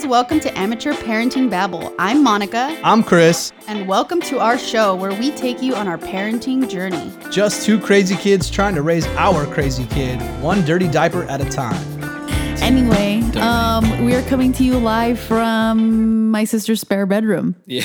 guys, welcome to Amateur Parenting Babble. I'm Monica. I'm Chris. And welcome to our show where we take you on our parenting journey. Just two crazy kids trying to raise our crazy kid, one dirty diaper at a time. Anyway, we are coming to you live from my sister's spare bedroom. Yeah.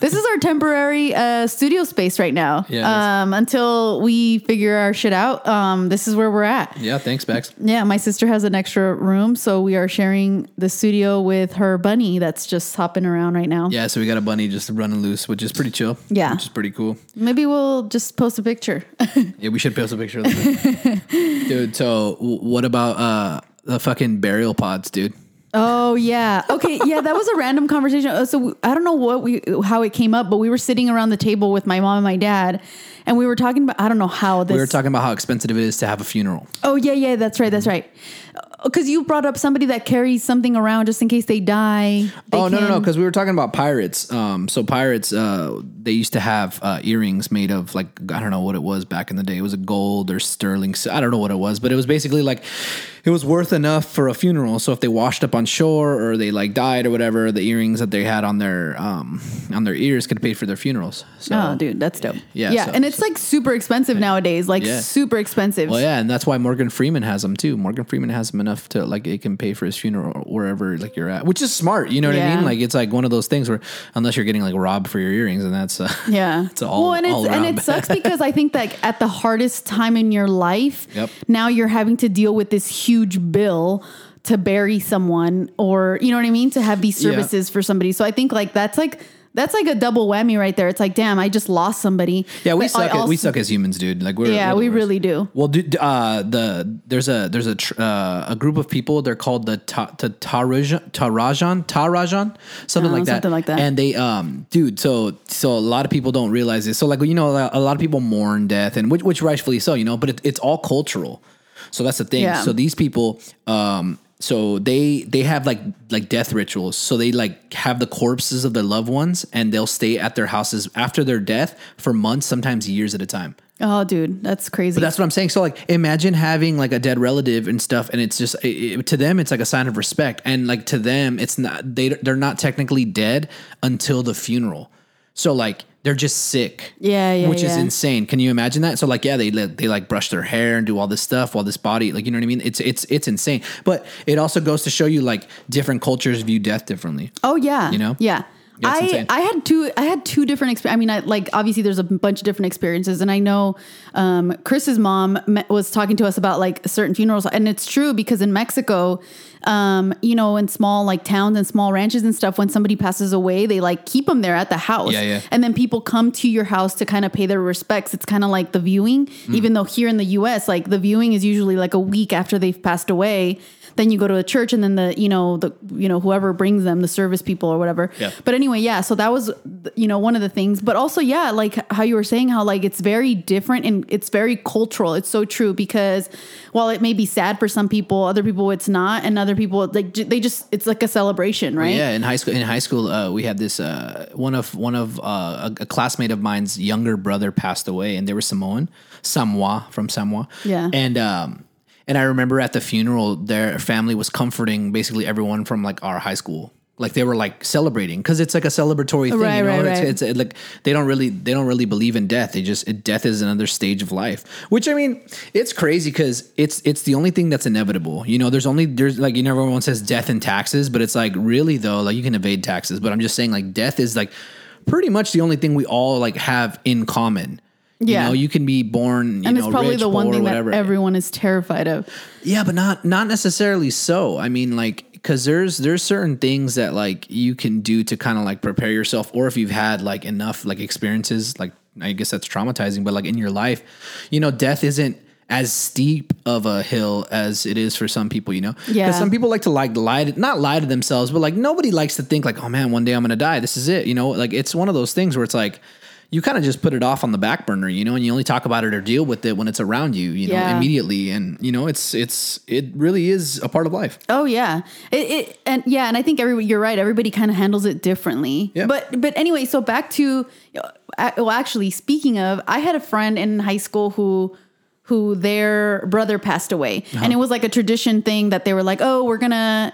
This is our temporary studio space right now. Yeah, until we figure our shit out, this is where we're at. Yeah, thanks, Bex. Yeah, my sister has an extra room, so we are sharing the studio with her bunny that's just hopping around right now. Yeah, so we got a bunny just running loose, which is pretty chill. Yeah. Which is pretty cool. Maybe we'll just post a picture. Yeah, we should post a picture. Dude, so what about... the fucking burial pods, dude. Oh, yeah. Okay, yeah, that was a random conversation. So I don't know how it came up, but we were sitting around the table with my mom and my dad, and we were talking about, I don't know how this... We were talking about how expensive it is to have a funeral. Oh, yeah, that's right. Because you brought up somebody that carries something around just in case they die. No, because we were talking about pirates. So pirates, they used to have earrings made of, like, I don't know what it was back in the day. It was a gold or sterling. I don't know what it was, but it was basically like it was worth enough for a funeral. So if they washed up on shore or they like died or whatever, the earrings that they had on their ears could pay for their funerals. So, oh, dude, that's dope. Yeah. So, and it's like super expensive nowadays, like super expensive. Well, yeah, and that's why Morgan Freeman has them too. Morgan Freeman has them enough to like it can pay for his funeral or wherever like you're at, which is smart. You know what I mean? Like it's like one of those things where unless you're getting like robbed for your earrings, and that's it's all. Well, and it sucks because I think that at the hardest time in your life, now you're having to deal with this huge bill to bury someone, or you know what I mean, to have these services for somebody. So I think like that's like a double whammy right there. It's like, damn, I just lost somebody. Yeah, we suck as humans, dude. Like we really do. Well, dude, there's a group of people. They're called the Tarajan, something like that. And they so a lot of people don't realize this. So like a lot of people mourn death, and which rightfully so, But it's all cultural. So that's the thing. Yeah. So these people, so they have like death rituals. So they like have the corpses of their loved ones, and they'll stay at their houses after their death for months, sometimes years at a time. Oh, dude, that's crazy. But that's what I'm saying. So like, imagine having like a dead relative and stuff, and it's just to them, it's like a sign of respect, and like to them, it's not they're not technically dead until the funeral. So like. They're just sick. Yeah. Which is insane. Can you imagine that? So like, yeah, they like brush their hair and do all this stuff while this body, like, you know what I mean? It's insane. But it also goes to show you like different cultures view death differently. Oh yeah. Yeah. I had two different experiences. I mean, obviously there's a bunch of different experiences, and I know Chris's mom was talking to us about like certain funerals, and it's true because in Mexico, in small like towns and small ranches and stuff, when somebody passes away, they like keep them there at the house, and then people come to your house to kind of pay their respects. It's kind of like the viewing, even though here in the U.S., like the viewing is usually like a week after they've passed away. Then you go to the church, and then the whoever brings them, the service people or whatever. Yeah. But anyway, so that was, one of the things, but also, like how you were saying, how like, it's very different and it's very cultural. It's so true because while it may be sad for some people, other people it's not. And other people like, they just, it's like a celebration, right? Well, yeah. In high school, we had this, one of a classmate of mine's younger brother passed away, and they were Samoa. Yeah. And I remember at the funeral, their family was comforting basically everyone from like our high school. Like they were like celebrating because it's like a celebratory thing. Right. It's like they don't really believe in death. Death is another stage of life. Which I mean, it's crazy because it's the only thing that's inevitable. There's like everyone says death and taxes, but it's like really though like you can evade taxes. But I'm just saying like death is like pretty much the only thing we all like have in common. Yeah. You can be born, and it's probably rich, the one thing that everyone is terrified of. Yeah, but not necessarily so. I mean, like, because there's certain things that like you can do to kind of like prepare yourself, or if you've had like enough like experiences, like I guess that's traumatizing, but like in your life, death isn't as steep of a hill as it is for some people, because some people like to lie to themselves, but like nobody likes to think like, oh man, one day I'm going to die. This is it. Like it's one of those things where it's like, you kind of just put it off on the back burner, and you only talk about it or deal with it when it's around you, immediately. And, it really is a part of life. Oh, yeah. And I think you're right. Everybody kind of handles it differently. Yeah. But anyway, so back to, well, actually, speaking of, I had a friend in high school who who their brother passed away. Uh-huh. And it was like a tradition thing that they were like, oh, we're gonna,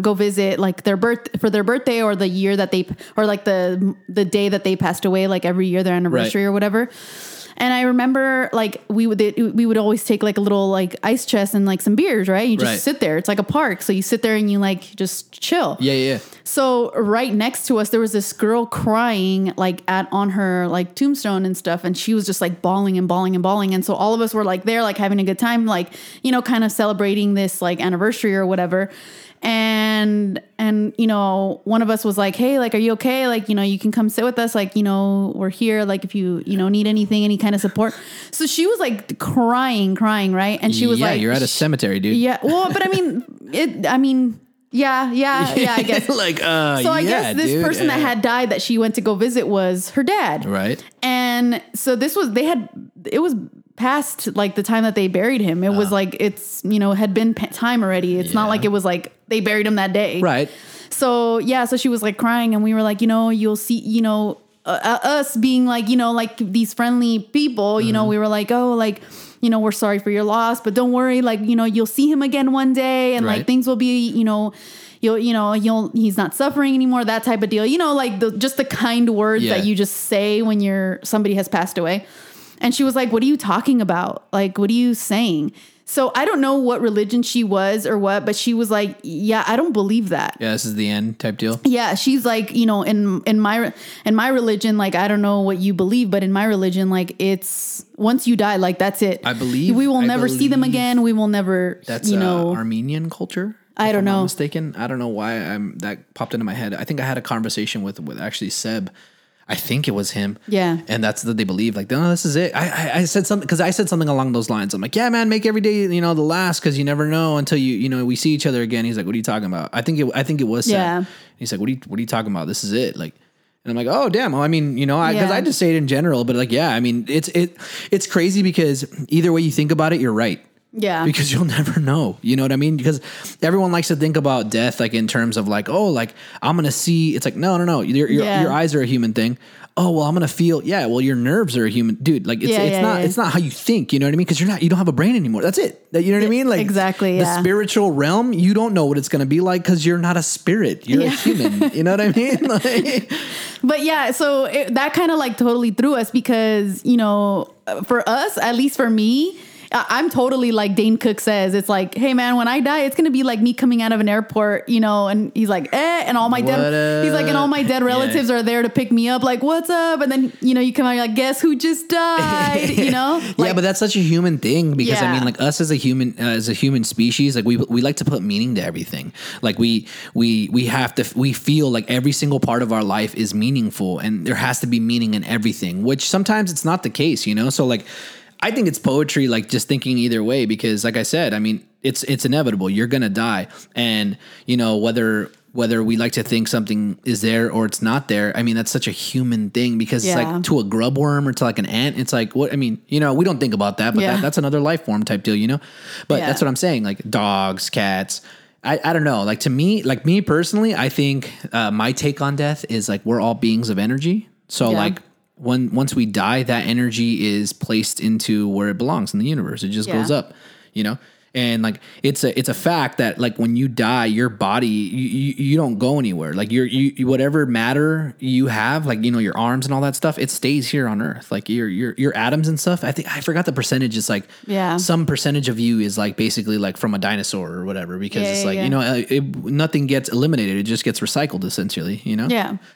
go visit like their birthday or the year that they, or like the day that they passed away, like every year, their anniversary right. or whatever. And I remember like we would always take like a little like ice chest and like some beers, right? You just right. sit there. It's like a park. So you sit there and you like just chill. Yeah, yeah. So right next to us, there was this girl crying like on her like tombstone and stuff. And she was just like bawling and bawling and bawling. And so all of us were like there, like having a good time, like, kind of celebrating this like anniversary or whatever. And, one of us was like, hey, like, are you okay? Like, you can come sit with us. Like, we're here. Like, if you, need anything, any kind of support. So she was like crying. Right. And she was like, you're at a cemetery, dude. Yeah. Well, but Yeah, I guess. Like, so I guess this person that had died that she went to go visit was her dad. Right. And so it was past like the time that they buried him. It was like, it's, had been time already. It's not like it was like they buried him that day. Right. So, so she was like crying and we were like, you'll see, us being like, like these friendly people, mm-hmm. We were like, oh, like, we're sorry for your loss, but don't worry. Like, you'll see him again one day and right. like things will be, he's not suffering anymore, that type of deal. Like just the kind words that you just say when somebody has passed away. And she was like, what are you talking about? Like, what are you saying? So I don't know what religion she was or what, but she was like, yeah, I don't believe that. Yeah, this is the end type deal. Yeah, she's like, in my religion, like, I don't know what you believe, but in my religion, like, it's once you die, like, that's it. I believe. We will never see them again. We will never, that's, Armenian culture? I don't know. If I'm not mistaken. I don't know why that popped into my head. I think I had a conversation with actually Seb. I think it was him. Yeah. And that's that they believe. Like, no, this is it. I said something because I said something along those lines. I'm like, yeah, man, make every day, the last because you never know until we see each other again. He's like, what are you talking about? I think it was. Yeah. Seth. He's like, what are you talking about? This is it. Like, and I'm like, oh, damn. Well, I mean, because I just say it in general, but like, yeah, I mean, it's crazy because either way you think about it, you're right. Yeah. Because you'll never know. You know what I mean? Because everyone likes to think about death like in terms of like, oh, like I'm going to see. It's like, no. Your eyes are a human thing. Oh, well, I'm going to feel. Yeah. Well, your nerves are a human. Dude, like it's not how you think. You know what I mean? Because you don't have a brain anymore. That's it. You know what I mean? Like exactly. The spiritual realm, you don't know what it's going to be like because you're not a spirit. You're a human. You know what I mean? Like, but yeah, so that kind of like totally threw us because, for us, at least for me, I'm totally like Dane Cook says, it's like, hey man, when I die, it's going to be like me coming out of an airport, and he's like, and all my dead relatives are there to pick me up. Like, what's up? And then, you come out, you're like, guess who just died, Like, yeah, but that's such a human thing because I mean, like us as a human species, like we like to put meaning to everything. Like we feel like every single part of our life is meaningful and there has to be meaning in everything, which sometimes it's not the case, So like, I think it's poetry, like just thinking either way, because like I said, I mean, it's inevitable. You're going to die. And whether we like to think something is there or it's not there. I mean, that's such a human thing because it's like to a grub worm or to like an ant. It's like, what, I mean, we don't think about that, but that's another life form type deal, but that's what I'm saying. Like dogs, cats, I don't know. Like to me, me personally, I think my take on death is like, we're all beings of energy. So like, once we die, that energy is placed into where it belongs in the universe. It just goes up, And like it's a fact that like when you die, your body you don't go anywhere. Like you whatever matter you have, like your arms and all that stuff, it stays here on Earth. Like your atoms and stuff. I think I forgot the percentage. It's like some percentage of you is like basically like from a dinosaur or whatever because it's like nothing gets eliminated. It just gets recycled essentially.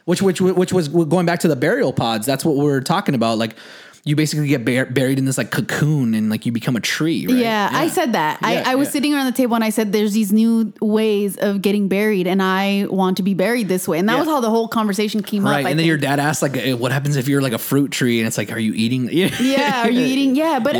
Which was going back to the burial pods. That's what we were talking about. Like. You basically get buried in this like cocoon and like you become a tree, right? Yeah, I said that. I was sitting around the table and I said, there's these new ways of getting buried and I want to be buried this way. And that was how the whole conversation came up. Right, and then your dad asked like, hey, what happens if you're like a fruit tree? And it's like, are you eating? Yeah, are you eating? Yeah, but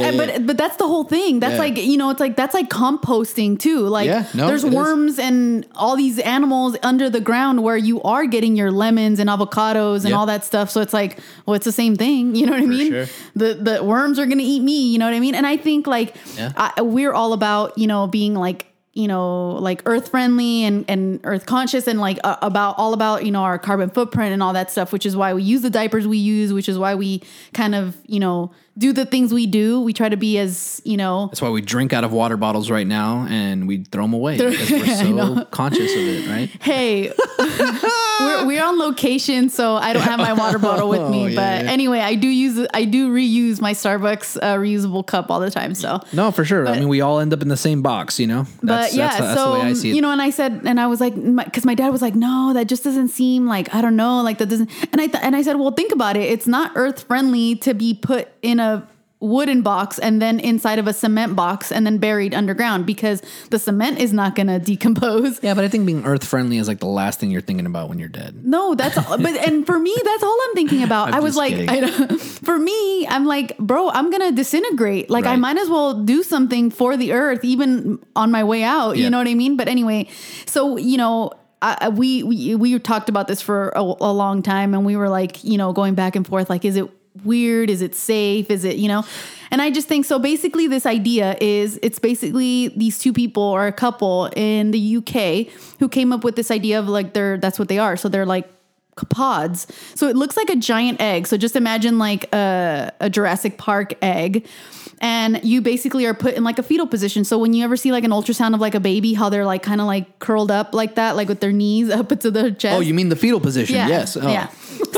that's the whole thing. That's like, it's like, that's like composting too. Like there's worms and all these animals under the ground where you are getting your lemons and avocados and all that stuff. So it's like, well, it's the same thing. You know what I mean? Sure. The worms are going to eat me, you know what I mean? And I think like we're all about, being like, you know, like earth friendly and earth conscious and like about you know, our carbon footprint and all that stuff, which is why we use the diapers we use, which is why we kind of, you know, do the things we do. We try to be as, you know. That's why we drink out of water bottles right now and we throw them away because we're so conscious of it, right? Hey, we're on location, so I don't have my water bottle with me. Anyway, I do reuse my Starbucks reusable cup all the time. So no, for sure. But, I mean, we all end up in the same box, you know. That's the way I see it. You know, and I said, and I was like, because my dad was like, no, that just doesn't seem like, I don't know, like that doesn't. And I said, well, think about it. It's not earth friendly to be put in a wooden box and then inside of a cement box and then buried underground because the cement is not going to decompose. Yeah, but I think being earth friendly is like the last thing you're thinking about when you're dead. No, that's all. But and for me, that's all I'm thinking about. I was like, for me, I'm like, bro, I'm going to disintegrate. Like, right. I might as well do something for the earth, even on my way out. Yeah. You know what I mean? But anyway, so, you know, we talked about this for a long time and we were like, you know, going back and forth, like, is it weird? Is it safe? Is it, you know? And I just think, so basically this idea is, it's basically these two people or a couple in the UK who came up with this idea of like, that's what they are. So they're like pods. So it looks like a giant egg. So just imagine like a Jurassic Park egg. And you basically are put in like a fetal position. So when you ever see like an ultrasound of like a baby, how they're like kind of like curled up like that, like with their knees up into their chest. Oh, you mean the fetal position? Yeah. Yes. Oh. Yeah.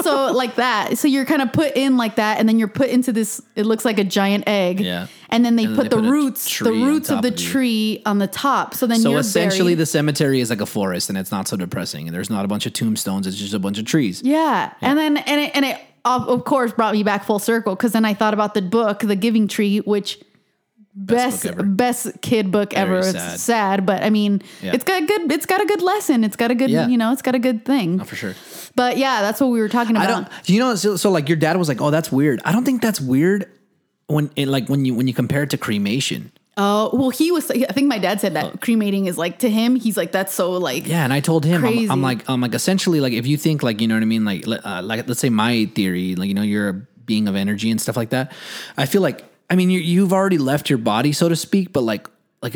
So like that. So you're kind of put in like that, and then you're put into this. It looks like a giant egg. Yeah. And then they put the roots of the tree on the top. So then you're essentially buried. The cemetery is like a forest, and it's not so depressing. And there's not a bunch of tombstones. It's just a bunch of trees. Yeah. And then and it. Of course, brought me back full circle because then I thought about the book, The Giving Tree, which best kid book ever. It's sad, but I mean, it's got a good lesson. It's got a good, you know, it's got a good thing. Oh, for sure. But yeah, that's what we were talking about. So like your dad was like, oh, that's weird. I don't think that's weird when you compare it to cremation. Oh, well, I think my dad said that cremating is like, to him, he's like, that's so like, yeah. And I told him, I'm like, essentially, like, if you think like, you know what I mean? Like, let's say my theory, like, you know, you're a being of energy and stuff like that. I feel like, I mean, you've already left your body, so to speak, but like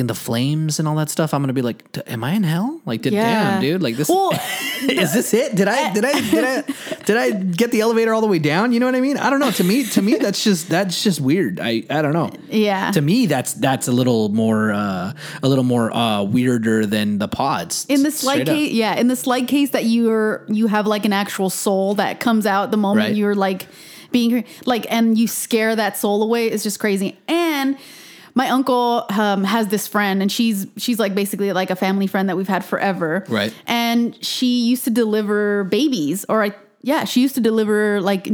in the flames and all that stuff, I'm going to be like, am I in hell? Like, damn, dude, like this, is this it? Did I get the elevator all the way down? You know what I mean? I don't know. To me, that's just weird. I don't know. Yeah. To me, that's a little more weirder than the pods. In the slight case that you have like an actual soul that comes out the moment you're like being like, and you scare that soul away. It's just crazy. And my uncle has this friend, and she's like basically like a family friend that we've had forever. Right. And she used to deliver babies, she used to deliver like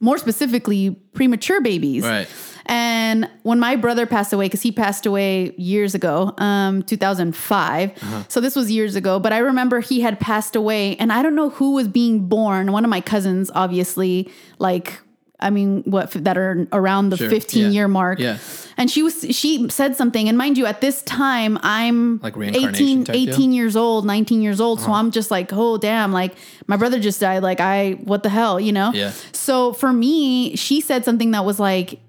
more specifically premature babies. Right. And when my brother passed away, because he passed away years ago, 2005. Uh-huh. So this was years ago, but I remember he had passed away, and I don't know who was being born. One of my cousins, obviously, like, I mean, that are around the 15-year mark. Yeah. And she said something. And mind you, at this time, I'm like 19 years old. Uh-huh. So I'm just like, oh, damn, like my brother just died. Like what the hell, you know? Yeah. So for me, she said something that was like,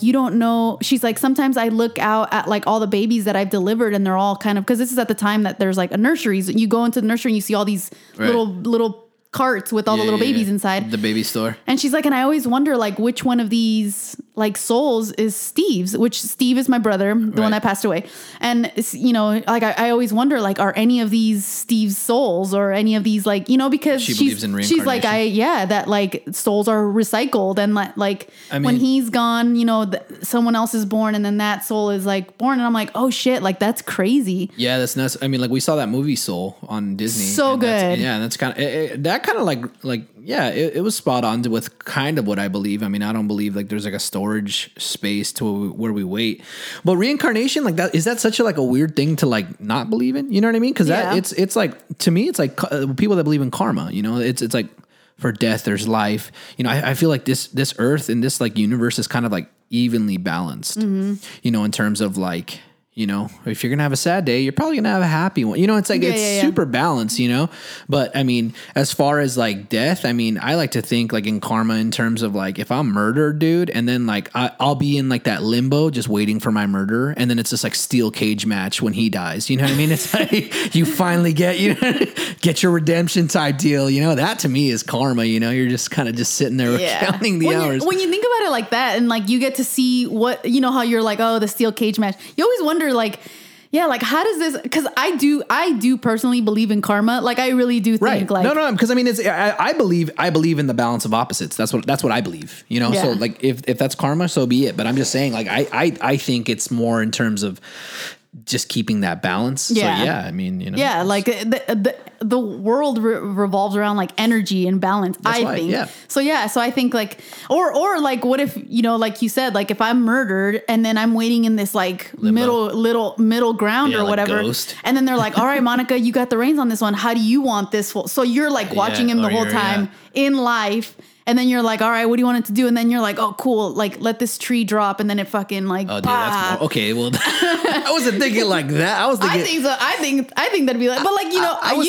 you don't know. She's like, sometimes I look out at like all the babies that I've delivered, and they're all kind of, because this is at the time that there's like a nursery. So you go into the nursery and you see all these little carts with all the little babies inside the baby store. And she's like, and I always wonder like which one of these like souls is Steve's, which Steve is my brother, the one that passed away. And you know, like I always wonder like, are any of these Steve's souls or any of these like, you know, because she believes in reincarnation. She's like, that like souls are recycled and like I mean, when he's gone, you know, someone else is born and then that soul is like born. And I'm like, oh shit, like that's crazy. Yeah, that's nuts. I mean, like we saw that movie Soul on Disney. So good. That's kind of that. Kind of it was spot on with kind of what I believe. I mean, I don't believe like there's like a storage space to where we wait, but reincarnation like that, is that such a, like a weird thing to like not believe in? You know what I mean? Because that it's like, to me, it's like people that believe in karma, you know, it's like for death, there's life. You know, I feel like this earth and this like universe is kind of like evenly balanced, you know, in terms of like, You know, if you're going to have a sad day, you're probably going to have a happy one. You know, it's like, it's super balanced, you know? But I mean, as far as like death, I mean, I like to think like in karma in terms of like, if I'm murdered, dude, and then like, I'll be in like that limbo just waiting for my murderer. And then it's just like steel cage match when he dies. You know what I mean? It's like, you finally get your redemption type deal. You know, that to me is karma. You know, you're just kind of just sitting there counting the hours. When you think about it like that, and like, you get to see what, you know, how you're like, oh, the steel cage match. You always wonder, like, yeah, like how does this, because I do personally believe in karma. Like I really do think like, no, because I mean, it's, I believe in the balance of opposites. That's what I believe, you know? Yeah. So like if that's karma, so be it. But I'm just saying like, I think it's more in terms of just keeping that balance. Yeah. So yeah, I mean, you know. Yeah. Like the world revolves around like energy and balance. I think. Yeah. So yeah. So I think like, or like, what if, you know, like you said, like if I'm murdered and then I'm waiting in this like middle ground or like whatever. Ghost. And then they're like, all right, Monica, you got the reins on this one. How do you want this? So you're like watching him the whole time in life. And then you're like, all right, what do you want it to do? And then you're like, oh, cool. Like, let this tree drop. And then it fucking like, oh, dude, that's cool. Okay, well, I wasn't thinking like that. I think that'd be like, but like, you know, I was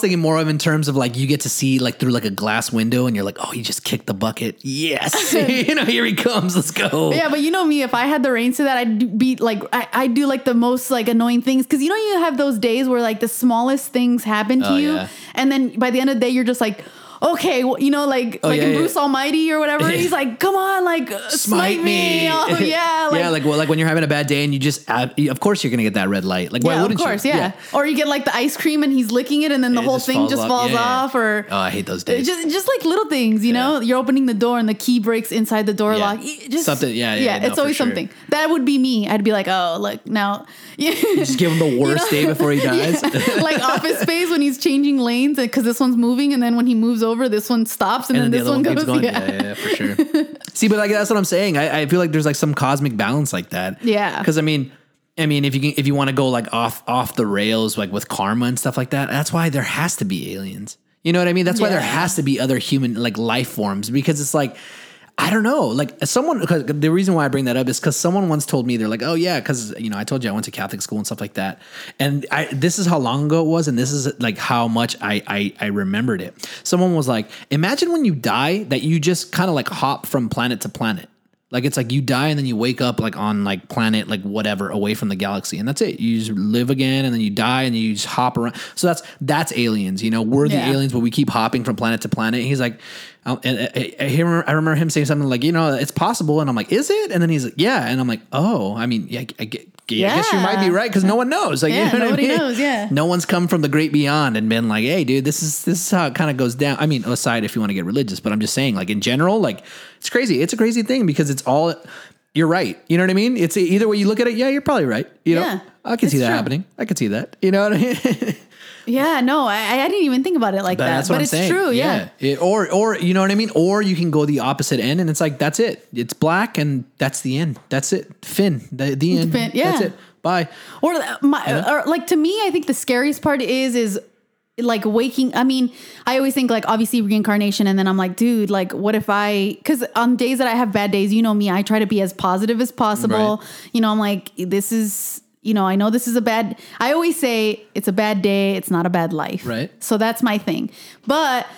thinking more of in terms of like, you get to see like through like a glass window and you're like, oh, he just kicked the bucket. Yes. You know, here he comes. Let's go. Yeah. But you know me, if I had the reins to that, I'd be like, I do like the most like annoying things. Cause you know, you have those days where like the smallest things happen to you. Yeah. And then by the end of the day, you're just like, okay, well, you know, like in Bruce Almighty or whatever, he's like, come on, like smite me. Oh yeah, like, yeah, like, well, like when you're having a bad day and you just, of course, you're gonna get that red light. Like, why wouldn't you? Of course, yeah. Or you get like the ice cream and he's licking it, and then the whole thing just falls off. Or I hate those days. Just like little things, you know. You're opening the door and the key breaks inside the door lock. Just something, yeah. It's always something. That would be me. I'd be like, oh, like now, just give him the worst day before he dies. Like Office Space when he's changing lanes because this one's moving, and then when he moves over, this one stops and then this one goes. Going. Yeah, for sure. See, but like that's what I'm saying. I feel like there's like some cosmic balance like that. Yeah. Because I mean, if you want to go like off the rails, like with karma and stuff like that, that's why there has to be aliens. You know what I mean? That's why there has to be other human like life forms, because it's like, I don't know, like someone, cause the reason why I bring that up is because someone once told me, they're like, oh yeah, because, you know, I told you I went to Catholic school and stuff like that. And this is how long ago it was. And this is like how much I remembered it. Someone was like, imagine when you die that you just kind of like hop from planet to planet. Like it's like you die and then you wake up like on like planet, like whatever, away from the galaxy. And that's it. You just live again and then you die and you just hop around. So that's aliens, you know, we're the aliens, but we keep hopping from planet to planet. And he's like, I remember him saying something like, you know, it's possible. And I'm like, is it? And then he's like, yeah. And I'm like, oh, I mean, I guess you might be right. Cause no one knows. Like, you know nobody knows. Yeah. No one's come from the great beyond and been like, hey dude, this is how it kind of goes down. I mean, aside if you want to get religious, but I'm just saying like in general, like it's crazy. It's a crazy thing because it's all, you're right. You know what I mean? It's either way you look at it. Yeah, you're probably right. You know, I can see that happening. I can see that. You know what I mean? Yeah, no, I didn't even think about it like that. That's what I'm saying. But it's true, yeah. Or you know what I mean? Or you can go the opposite end and it's like, that's it. It's black and that's the end. That's it. Fin. The end. Fin, yeah. That's it. Bye. Or like to me, I think the scariest part is like waking. I mean, I always think like obviously reincarnation, and then I'm like, dude, like what if I, cause on days that I have bad days, you know me, I try to be as positive as possible. Right. You know, I'm like, this is, you know, I know this is I always say it's a bad day. It's not a bad life. Right. So that's my thing. But,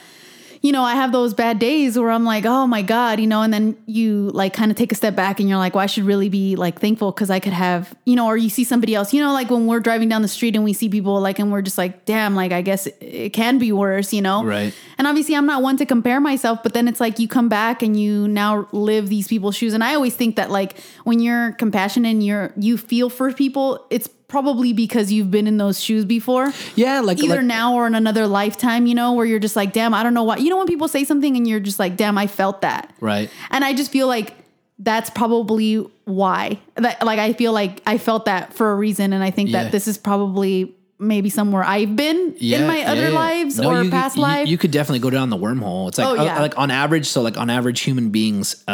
you know, I have those bad days where I'm like, oh my God, you know, and then you like kind of take a step back and you're like, well, I should really be like thankful because I could have, you know, or you see somebody else, you know, like when we're driving down the street and we see people like, and we're just like, damn, like, I guess it can be worse, you know? Right. And obviously I'm not one to compare myself, but then it's like, you come back and you now live these people's shoes. And I always think that like when you're compassionate and you feel for people, it's probably because you've been in those shoes before. Yeah. Like either like, now or in another lifetime, you know, where you're just like, damn, I don't know why, you know, when people say something and you're just like, damn, I felt that. Right. And I just feel like that's probably why that, like, I feel like I felt that for a reason. And I think that this is probably maybe somewhere I've been in my other lives or past life. You could definitely go down the wormhole. It's like, like on average. So like on average human beings,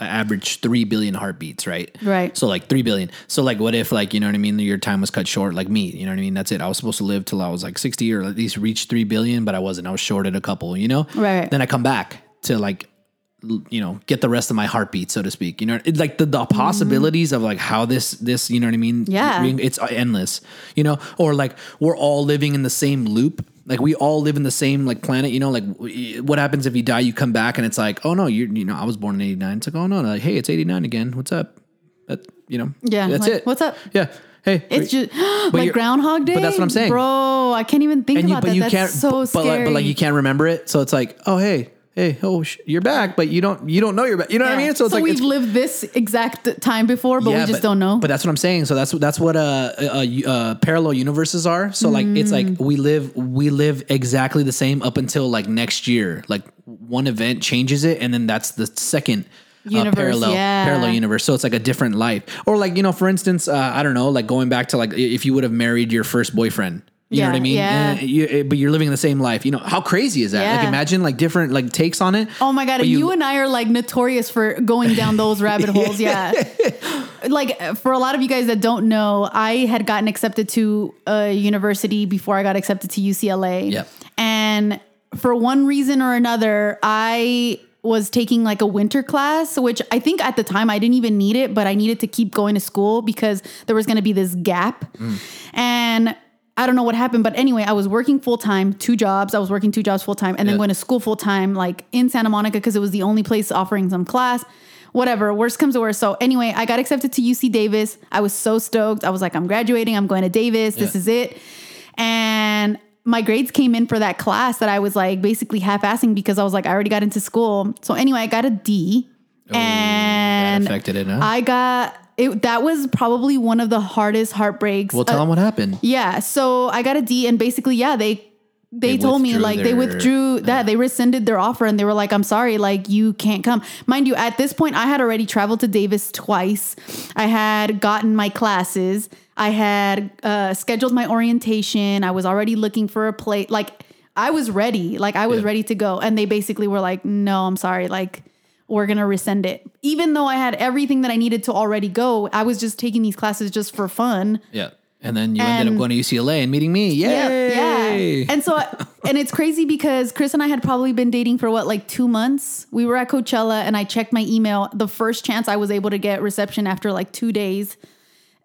average 3 billion heartbeats, right? Right. So like 3 billion. So like what if like, you know what I mean? Your time was cut short like me, you know what I mean? That's it. I was supposed to live till I was like 60 or at least reach 3 billion, but I wasn't. I was shorted a couple, you know? Right. Then I come back to like you know, get the rest of my heartbeat, so to speak. You know, it's like the possibilities of like how this, you know what I mean? Yeah. It's endless, you know, or like we're all living in the same loop. Like we all live in the same like planet, you know, like what happens if you die, you come back and it's like, oh no, you know, I was born in 89. It's like, oh no, like, hey, it's 89 again. What's up? That, you know, yeah, that's like, it. What's up? Yeah. Hey, it's just like Groundhog Day. But that's what I'm saying, bro. I can't even think about that. That's so scary. But like you can't remember it. So it's like, oh, hey, you're back, but you don't know you're back. You know what I mean? So it's like we've lived this exact time before, but we just don't know. But that's what I'm saying. So that's what parallel universes are. So like it's like we live exactly the same up until like next year. Like one event changes it, and then that's the second universe, parallel universe. So it's like a different life. Or like, you know, for instance, I don't know, like going back to like if you would have married your first boyfriend. You know what I mean? Yeah. But you're living the same life. You know, how crazy is that? Yeah. Like imagine like different like takes on it. Oh my God. And you and I are like notorious for going down those rabbit holes. Yeah. Like for a lot of you guys that don't know, I had gotten accepted to a university before I got accepted to UCLA. Yep. And for one reason or another, I was taking like a winter class, which I think at the time I didn't even need it, but I needed to keep going to school because there was going to be this gap. And I don't know what happened, but anyway, I was working full-time, two jobs full-time, and then going to school full-time, like in Santa Monica, because it was the only place offering some class, whatever, worst comes to worst. So anyway, I got accepted to UC Davis. I was so stoked. I was like, I'm graduating. I'm going to Davis. This is it. And my grades came in for that class that I was like basically half-assing because I was like, I already got into school. So anyway, I got a D. Oh, and that affected it, huh? That was probably one of the hardest heartbreaks. Well, tell them what happened. Yeah. So I got a D and basically, they told me like they withdrew that. They rescinded their offer and they were like, I'm sorry, like you can't come. Mind you, at this point, I had already traveled to Davis twice. I had gotten my classes. I had scheduled my orientation. I was already looking for a place. Like I was ready. Like I was ready to go. And they basically were like, no, I'm sorry. Like, we're going to rescind it. Even though I had everything that I needed to already go, I was just taking these classes just for fun. Yeah. And then you ended up going to UCLA and meeting me. Yay! Yeah. And so, and it's crazy because Chris and I had probably been dating for like 2 months. We were at Coachella and I checked my email. The first chance I was able to get reception after like 2 days.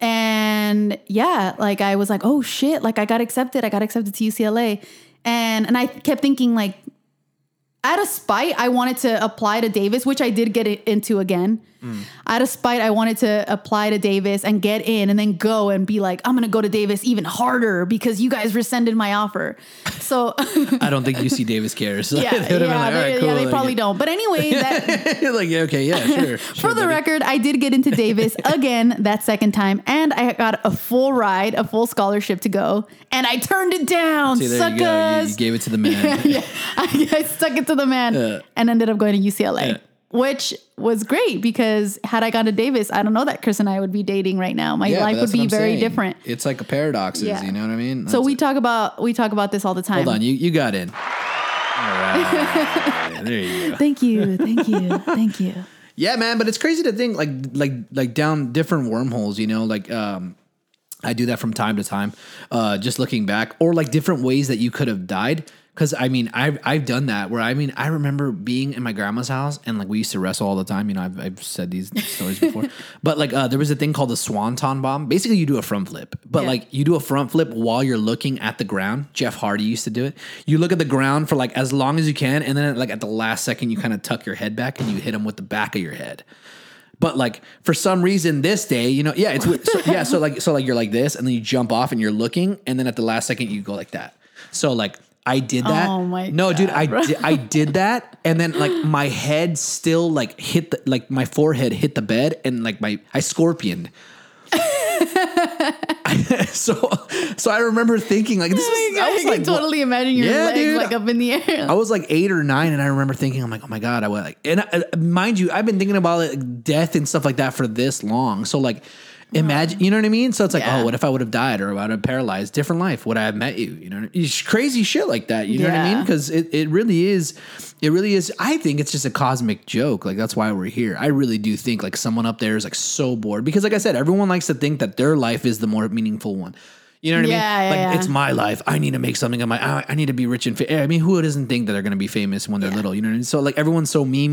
And yeah, like I was like, oh shit, like I got accepted to UCLA. And I kept thinking like, out of spite, I wanted to apply to Davis, which I did get into again. Out of spite, I wanted to apply to Davis and get in and then go and be like, I'm going to go to Davis even harder because you guys rescinded my offer. So I don't think UC Davis cares. They probably don't. But anyway, you're like, okay, yeah, sure. For the record, I did get into Davis again that second time. And I got a full scholarship to go. And I turned it down. See, there you go. You gave it to the man. Yeah. I stuck it to the man and ended up going to UCLA. Yeah. Which was great because had I gone to Davis, I don't know that Chris and I would be dating right now. My life would be very different. It's like a paradox, you know what I mean? That's so we talk about this all the time. Hold on, you got in. All right, there you go. Thank you. Yeah, man, but it's crazy to think like down different wormholes, you know, like I do that from time to time, just looking back or like different ways that you could have died. Because, I mean, I've done that where, I mean, I remember being in my grandma's house and, like, we used to wrestle all the time. You know, I've said these stories before. But, like, there was a thing called the Swanton Bomb. Basically, you do a front flip. But, like, you do a front flip while you're looking at the ground. Jeff Hardy used to do it. You look at the ground for, like, as long as you can. And then, like, at the last second, you kind of tuck your head back and you hit him with the back of your head. But like for some reason this day, you know, so you're like this and then you jump off and you're looking and then at the last second you go like that. So like I did that. Oh my God, dude, I did that and then like my head still like hit the like my forehead hit the bed and like I scorpioned. So I remember thinking like this is I was like totally imagining your legs like up in the air. I was like 8 or 9 and I remember thinking I'm like, oh my God, I was like, and mind you, I've been thinking about like death and stuff like that for this long. So like imagine, you know what I mean? So it's like, oh, what if I would have died or I would have paralyzed? Different life. Would I have met you? You know, it's crazy shit like that. You know what I mean? Because it really is. I think it's just a cosmic joke. Like that's why we're here. I really do think like someone up there is like so bored because like I said, everyone likes to think that their life is the more meaningful one. You know what I mean? It's my life. I need to make something of my. I need to be rich and famous. I mean, who doesn't think that they're going to be famous when they're little? You know what I mean? So like everyone's so me.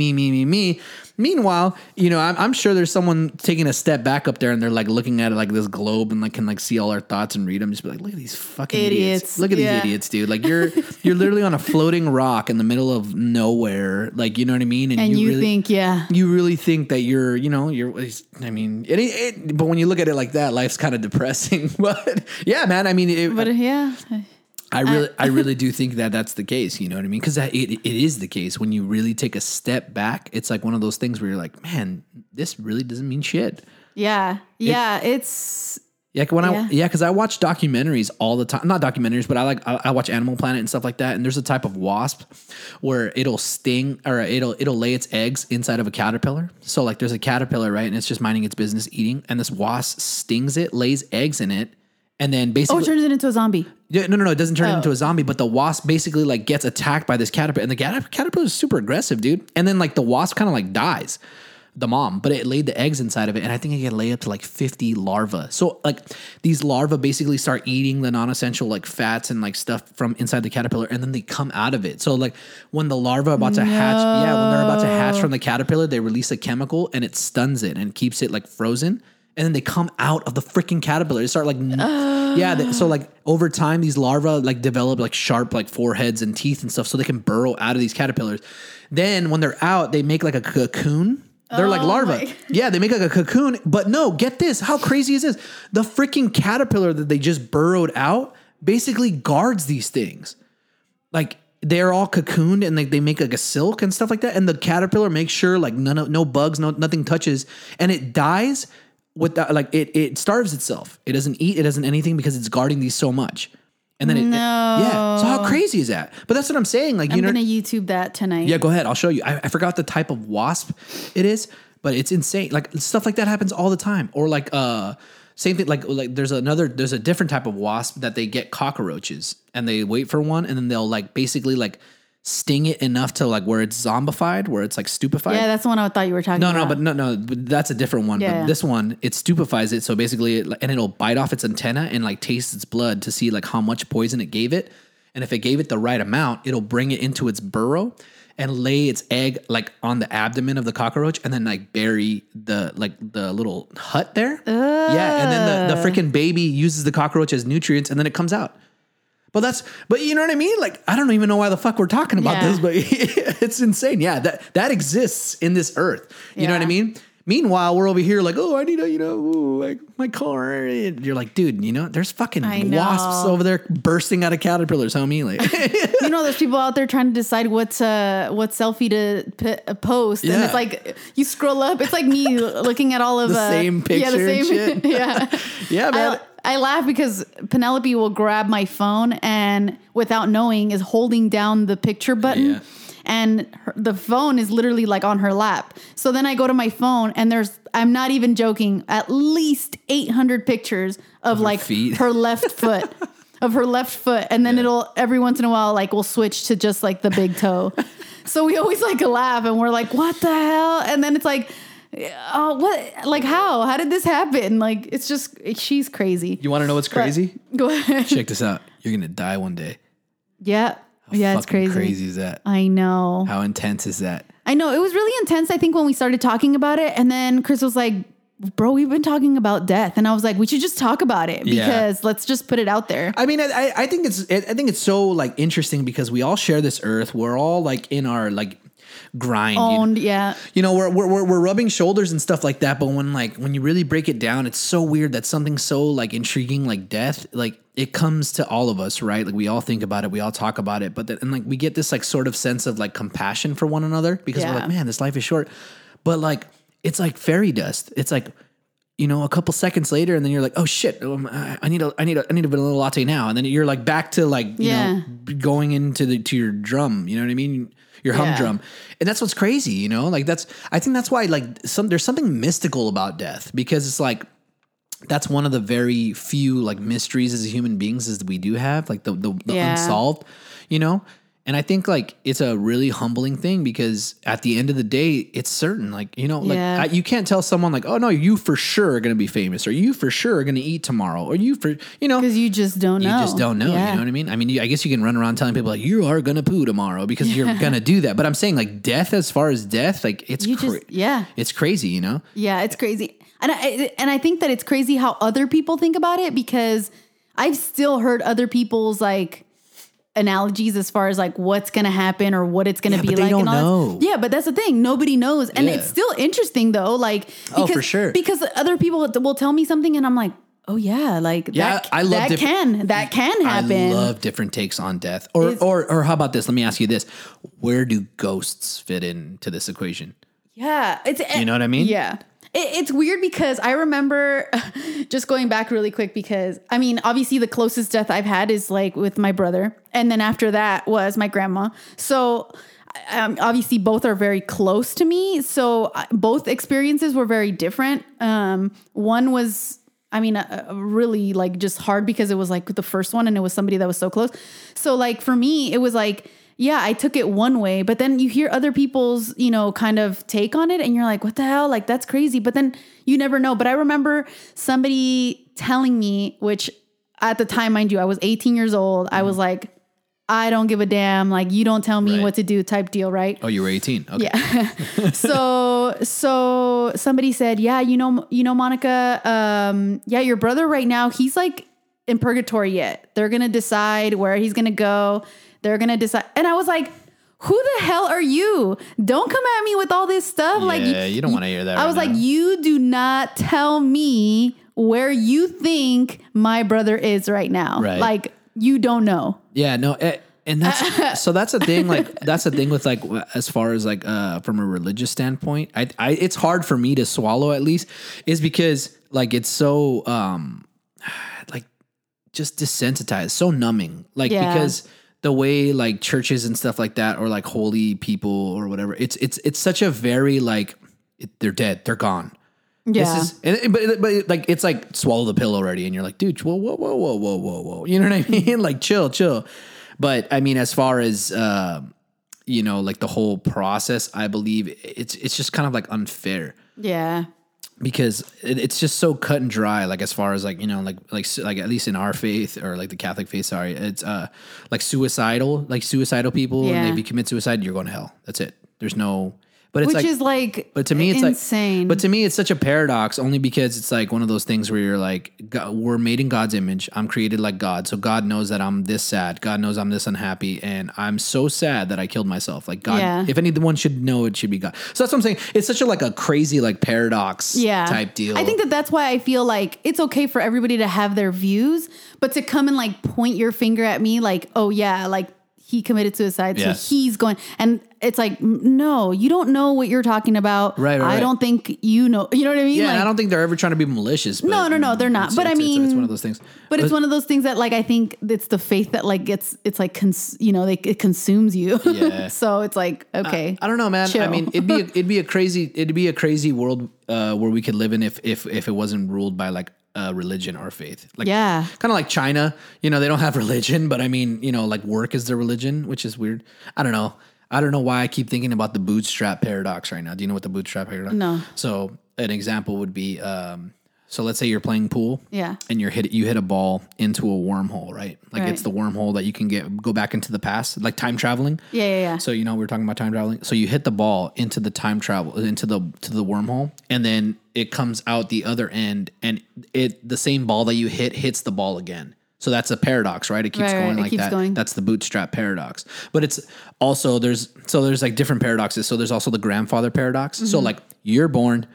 Meanwhile, you know, I'm sure there's someone taking a step back up there and they're like looking at it like this globe and like can like see all our thoughts and read them. Just be like, look at these fucking idiots. Look at these idiots, dude. Like you're literally on a floating rock in the middle of nowhere. Like, you know what I mean? And you really think, you really think that you're, I mean, but when you look at it like that, life's kind of depressing, but yeah, man, I mean, I really do think that that's the case. You know what I mean? Because it is the case when you really take a step back. It's like one of those things where you're like, man, this really doesn't mean shit. Yeah. Yeah. Because I watch documentaries all the time. Not documentaries, but I watch Animal Planet and stuff like that. And there's a type of wasp where it'll sting or it'll lay its eggs inside of a caterpillar. So like there's a caterpillar, right? And it's just minding its business eating. And this wasp stings it, lays eggs in it. And then basically... Oh, it turns it into a zombie. No, it doesn't turn it into a zombie, but the wasp basically, like, gets attacked by this caterpillar. And the caterpillar is super aggressive, dude. And then, like, the wasp kind of, like, dies, the mom. But it laid the eggs inside of it, and I think it can lay up to, like, 50 larvae. So, like, these larvae basically start eating the non-essential, like, fats and, like, stuff from inside the caterpillar, and then they come out of it. So, like, when the larvae are about to hatch... Yeah, when they're about to hatch from the caterpillar, they release a chemical, and it stuns it and keeps it, like, frozen. And then they come out of the freaking caterpillar. They start like, so like over time, these larvae like develop like sharp like foreheads and teeth and stuff, so they can burrow out of these caterpillars. Then when they're out, they make like a cocoon. They're like larvae. Yeah, they make like a cocoon. But no, get this. How crazy is this? The freaking caterpillar that they just burrowed out basically guards these things. Like, they're all cocooned and they make like a silk and stuff like that. And the caterpillar makes sure like no bugs, nothing touches, and it dies. It starves itself. It doesn't eat. It doesn't anything because it's guarding these so much. And then So how crazy is that? But that's what I'm saying. Like, I'm going to YouTube that tonight. Yeah, go ahead. I'll show you. I forgot the type of wasp it is, but it's insane. Like stuff like that happens all the time. Or like same thing. Like there's a different type of wasp that they get cockroaches and they wait for one and then they'll like basically like sting it enough to like where it's zombified, where it's like stupefied. Yeah, that's the one I thought you were talking about. But that's a different one. Yeah, but this one, it stupefies it. So basically, and it'll bite off its antenna and like taste its blood to see like how much poison it gave it. And if it gave it the right amount, it'll bring it into its burrow and lay its egg like on the abdomen of the cockroach and then like bury the little hut there. Yeah, and then the freaking baby uses the cockroach as nutrients and then it comes out. Well, but you know what I mean? Like, I don't even know why the fuck we're talking about this, but it's insane. Yeah. That exists in this earth. You know what I mean? Meanwhile, we're over here like, oh, I need a, like my car. You're like, dude, there's fucking wasps over there bursting out of caterpillars, homie. Like, there's people out there trying to decide what selfie to post. Yeah. And it's like, you scroll up. It's like me looking at all of the same picture. Yeah, the same shit. Yeah. Yeah, man. I laugh because Penelope will grab my phone and without knowing is holding down the picture button and the phone is literally like on her lap. So then I go to my phone and I'm not even joking, at least 800 pictures of like her left foot. Of her left foot. And then it'll every once in a while, like we'll switch to just like the big toe. So we always like laugh and we're like, what the hell? And then it's like, oh, what? Like, how did this happen? Like, it's just, she's crazy. You want to know what's crazy? Go ahead. Check this out. You're going to die one day. Yeah. How it's crazy. How crazy is that? I know. How intense is that? I know. It was really intense, I think, when we started talking about it. And then Chris was like, bro, we've been talking about death. And I was like, we should just talk about it because let's just put it out there. I mean, I think it's so like interesting because we all share this earth. We're all like in our like grind, owned, we're rubbing shoulders and stuff like that, but when you really break it down, it's so weird that something so like intriguing like death, like it comes to all of us, right? Like we all think about it, we all talk about it, but then and like we get this like sort of sense of like compassion for one another because we're like, man, this life is short, but like it's like fairy dust. It's like, a couple seconds later, and then you're like, "Oh shit, I need a vanilla latte now." And then you're like back to like, going into your drum. You know what I mean? Your humdrum, and that's what's crazy. I think that's why like there's something mystical about death because it's like that's one of the very few like mysteries as human beings as we do have, like the unsolved. And I think like it's a really humbling thing because at the end of the day, it's certain. Like, you know, like you can't tell someone like, oh no, you for sure are going to be famous, or you for sure are going to eat tomorrow, or you for, you know, because you just don't know. You just don't know. Yeah. You know what I mean? I mean, I guess you can run around telling people like you are going to poo tomorrow because you're going to do that. But I'm saying like death, as far as death, like it's it's crazy, you know? Yeah, it's crazy. And I think that it's crazy how other people think about it, because I've still heard other people's like analogies as far as like what's going to happen or what it's going to be but they like. Don't know. Yeah, but that's the thing. Nobody knows. And it's still interesting though. Like, because, for sure. Because other people will tell me something and I'm like, oh yeah, like that can happen. I love different takes on death. Or how about this? Let me ask you this. Where do ghosts fit into this equation? Yeah. You know what I mean? Yeah. It's weird because I remember just going back really quick because, I mean, obviously the closest death I've had is like with my brother. And then after that was my grandma. So obviously both are very close to me. So both experiences were very different. One was, I mean, really like just hard because it was like the first one and it was somebody that was so close. So like for me, it was like, yeah, I took it one way, but then you hear other people's, you know, kind of take on it and you're like, what the hell? Like, that's crazy. But then you never know. But I remember somebody telling me, which at the time, mind you, I was 18 years old. I was like, I don't give a damn. Like, you don't tell me what to do type deal, right? Oh, you were 18. Okay. Yeah. So somebody said, yeah, you know, Monica, your brother right now, he's like in purgatory yet. They're going to decide where he's going to go. They're going to decide. And I was like, who the hell are you? Don't come at me with all this stuff. Yeah, like, you don't want to hear that. I was like, you do not tell me where you think my brother is right now. Right. Like, you don't know. Yeah, no. And that's, so that's a thing. Like, that's a thing with like, as far as like, from a religious standpoint, I it's hard for me to swallow at least is because like, it's so, like just desensitized, so numbing, like, because the way like churches and stuff like that, or like holy people or whatever, it's such a very like they're dead, they're gone. Yeah. But like it's like swallow the pill already, and you're like, dude, whoa, you know what I mean? Like chill. But I mean, as far as you know, like the whole process, I believe it's just kind of like unfair. Yeah. Because it's just so cut and dry, like as far as like, you know, like at least in our faith or like the Catholic faith, sorry, it's like suicidal people, and if you commit suicide, you're going to hell. That's it. There's no, but it's but to me it's insane. But to me it's such a paradox, only because it's like one of those things where you're like, we're made in God's image. I'm created like God, so God knows that I'm this sad. God knows I'm this unhappy, and I'm so sad that I killed myself. Like God, if anyone should know, it should be God. So that's what I'm saying. It's such a like a crazy like paradox type deal. I think that's why I feel like it's okay for everybody to have their views, but to come and like point your finger at me, like, oh yeah, like he committed suicide, so he's going, and it's like, no, you don't know what you're talking about. Right. I don't think you know. You know what I mean? Yeah, like, I don't think they're ever trying to be malicious. But no, they're not. But I mean, it's one of those things. But it's one of those things that, like, I think it's the faith that, like, it consumes you. Yeah. So it's like, okay, I don't know, man. Chill. I mean, it'd be a crazy world where we could live in if it wasn't ruled by like religion or faith. Like, kind of like China. You know, they don't have religion, but I mean, you know, like work is their religion, which is weird. I don't know why I keep thinking about the bootstrap paradox right now. Do you know what the bootstrap paradox is? No. So an example would be, so let's say you're playing pool, and you hit a ball into a wormhole, right? Like it's the wormhole that you can go back into the past, like time traveling. Yeah. So you know we're talking about time traveling. So you hit the ball into the time travel into the wormhole, and then it comes out the other end, and the same ball that you hits the ball again. So that's a paradox, right? It keeps going like that. Going. That's the bootstrap paradox. But it's also there's like different paradoxes. So there's also the grandfather paradox. Mm-hmm. So like you're born,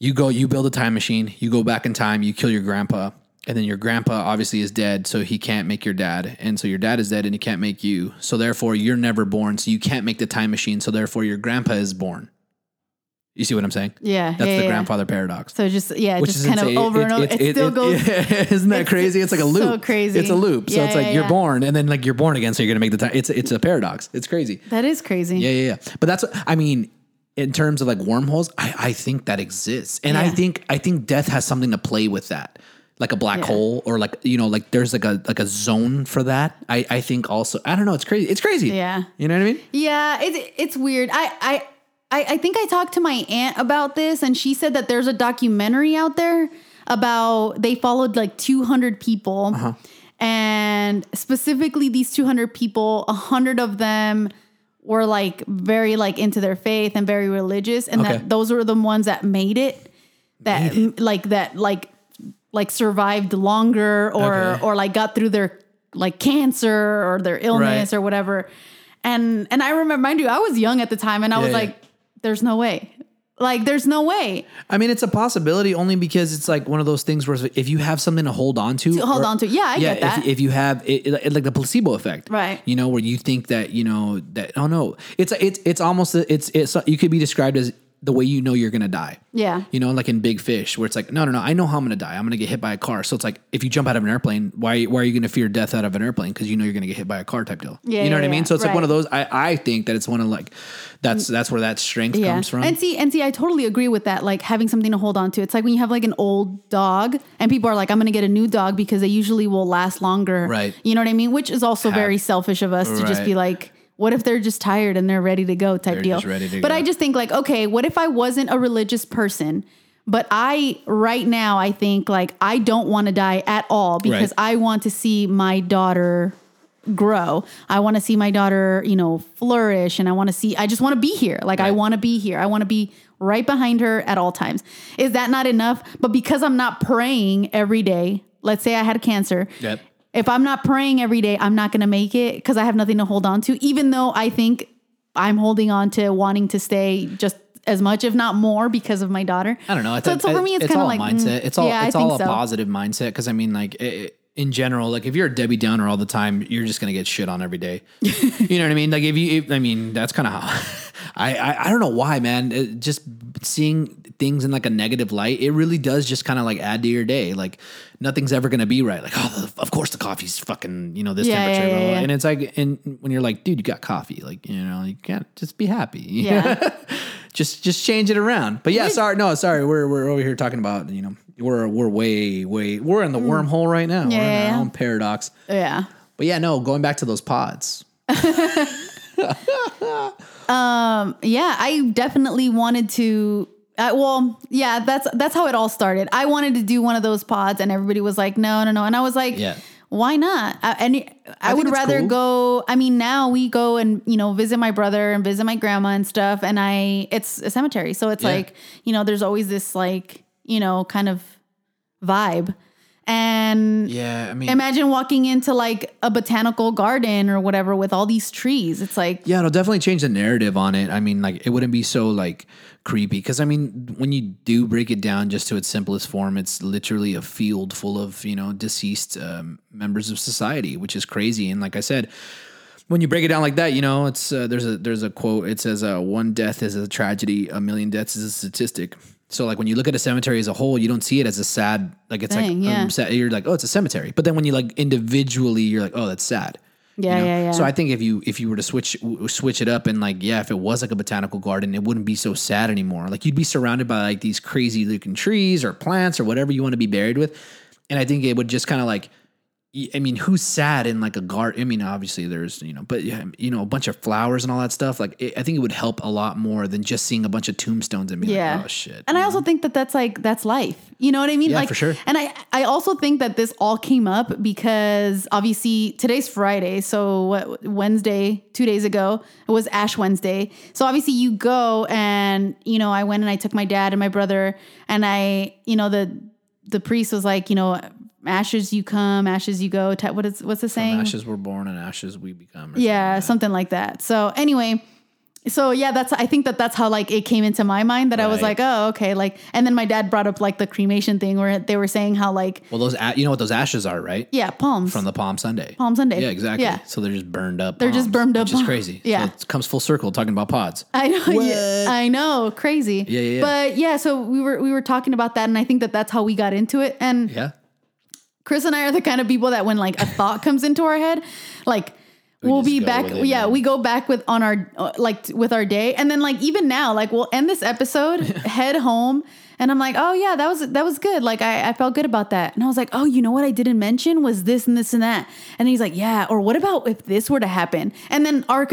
you build a time machine, you go back in time, you kill your grandpa, and then your grandpa obviously is dead, so he can't make your dad. And so your dad is dead and he can't make you. So therefore you're never born, so you can't make the time machine. So therefore your grandpa is born. You see what I'm saying? Yeah. That's the grandfather paradox. So just, just kind of over and over. It still goes. Isn't that crazy? It's like a loop. So crazy. It's a loop. So it's like you're born and then like you're born again. So you're going to make the time. It's a paradox. It's crazy. That is crazy. Yeah. But that's, I mean, in terms of like wormholes, I think that exists. And I think death has something to play with that. like a black hole, or like, you know, like there's like a zone for that. I think also, I don't know. It's crazy. Yeah. You know what I mean? Yeah. It's weird. I think I talked to my aunt about this, and she said that there's a documentary out there about, they followed like 200 people, and specifically these 200 people, 100 of them were like very like into their faith and very religious, and that those were the ones that made it. like survived longer or like got through their like cancer or their illness or whatever. And I remember, mind you, I was young at the time, and I was like, there's no way. Like, there's no way. I mean, it's a possibility only because it's like one of those things where if you have something to hold on to. Yeah, I get that. If you have it, like the placebo effect. Right. You know, where you think that, you know, that, oh no, it's almost you could be described as the way you know you're going to die. Yeah. You know, like in Big Fish, where it's like, no, I know how I'm going to die. I'm going to get hit by a car. So it's like, if you jump out of an airplane, why are you going to fear death out of an airplane? Because you know you're going to get hit by a car type deal. Yeah, you know what I mean? So it's like one of those, I think that it's one of like, that's where that strength comes from. And see, I totally agree with that. Like having something to hold on to. It's like when you have like an old dog and people are like, I'm going to get a new dog because they usually will last longer. Right. You know what I mean? Which is also very selfish of us to just be like, what if they're just tired and they're ready to go type deal? But I just think like, okay, what if I wasn't a religious person, but right now I think like, I don't want to die at all because I want to see my daughter grow. I want to see my daughter, you know, flourish. And I just want to be here. Like I want to be here. I want to be right behind her at all times. Is that not enough? But because I'm not praying every day, let's say I had cancer. Yep. If I'm not praying every day, I'm not going to make it because I have nothing to hold on to, even though I think I'm holding on to wanting to stay just as much, if not more, because of my daughter. I don't know. So for me, it's kind of like mindset. It's all a positive mindset because, I mean, like in general, like if you're a Debbie Downer all the time, you're just going to get shit on every day. You know what I mean? Like that's kind of how I don't know why, man. Just seeing things in like a negative light, it really does just kind of like add to your day. Like nothing's ever going to be right. Like, oh, of course the coffee's fucking, you know, this temperature. Yeah. And it's like, and when you're like, dude, you got coffee, like, you know, you can't just be happy. Yeah. just change it around. But yeah, sorry. We're over here talking about, you know, we're way, we're in the wormhole right now. Yeah, we're in our own paradox. Yeah. But yeah, no, going back to those pods. Yeah, I definitely wanted to, that's how it all started. I wanted to do one of those pods, and everybody was like, no. And I was like, why not? I would rather go. I mean, now we go and, you know, visit my brother and visit my grandma and stuff. And it's a cemetery. So it's like, you know, there's always this like, you know, kind of vibe. And yeah, I mean, imagine walking into like a botanical garden or whatever with all these trees. It's like, yeah, it'll definitely change the narrative on it. I mean, like it wouldn't be so like creepy. Cause I mean, when you do break it down just to its simplest form, it's literally a field full of, you know, deceased members of society, which is crazy. And like I said, when you break it down like that, you know, it's, there's a quote, it says, one death is a tragedy. 1,000,000 deaths is a statistic. So like when you look at a cemetery as a whole, you don't see it as a sad, like it's thing, like, sad, you're like, oh, it's a cemetery. But then when you like individually, you're like, oh, that's sad. Yeah, you know? Yeah. So I think if you were to switch it up and like, yeah, if it was like a botanical garden, it wouldn't be so sad anymore. Like you'd be surrounded by like these crazy looking trees or plants or whatever you want to be buried with. And I think it would just kind of like, I mean, who's sad in like a garden? I mean, obviously there's, you know, but you know, a bunch of flowers and all that stuff. Like I think it would help a lot more than just seeing a bunch of tombstones and being like, oh shit. And I also think that that's like, that's life. You know what I mean? Yeah, like for sure. And I also think that this all came up because obviously today's Friday. So Wednesday, 2 days ago, it was Ash Wednesday. So obviously you go and, you know, I went and I took my dad and my brother, and I, you know, the priest was like, you know, ashes you come, ashes you go. What's the saying? From ashes we're born and ashes we become. Yeah, something like that. So anyway, I think that's how like it came into my mind that I was like, oh, okay. Like, and then my dad brought up like the cremation thing where they were saying how like, well, those, you know what those ashes are, right? Yeah. Palms. From the Palm Sunday. Yeah, exactly. Yeah. So they're just burned up. Which is crazy. Yeah. So it comes full circle talking about pods. I know. Yeah, I know. Crazy. Yeah. But yeah, so we were talking about that, and I think that that's how we got into it. And yeah, Chris and I are the kind of people that when like a thought comes into our head, like we'll be back. Yeah. We go back with our day. And then like, even now, like we'll end this episode, head home, And I'm like, oh yeah, that was good. Like I felt good about that. And I was like, oh, you know what I didn't mention was this and this and that. And he's like, yeah. Or what about if this were to happen? And then our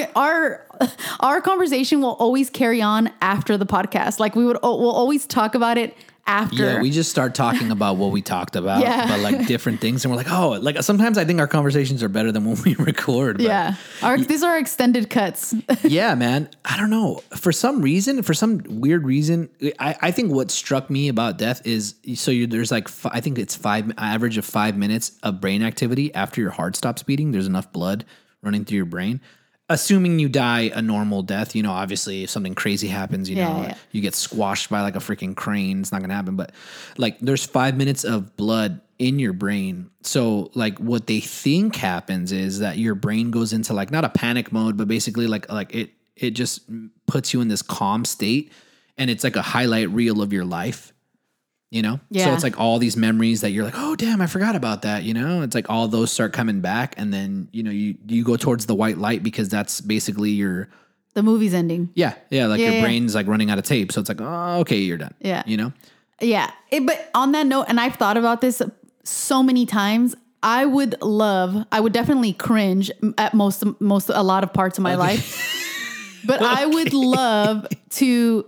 conversation will always carry on after the podcast. Like we'll always talk about it after. Yeah, we just start talking about what we talked about, yeah, but like different things. And we're like, oh, like sometimes I think our conversations are better than when we record. But yeah. These are extended cuts. Yeah, man. I don't know. For some reason, for some weird reason, I think what struck me about death is, there's like, I think it's average of 5 minutes of brain activity after your heart stops beating. There's enough blood running through your brain. Assuming you die a normal death, obviously if something crazy happens, you get squashed by like a freaking crane, it's not going to happen. But like there's 5 minutes of blood in your brain. So like what they think happens is that your brain goes into like, not a panic mode, but basically like it just puts you in this calm state, and it's like a highlight reel of your life. So it's like all these memories that you're like, oh damn, I forgot about that. It's like all those start coming back, and then you go towards the white light, because that's basically the movie's ending. Your brain's like running out of tape, so it's like, oh okay, you're done. But on that note, and I've thought about this so many times, I would definitely cringe at a lot of parts of my life, but okay. I would love to,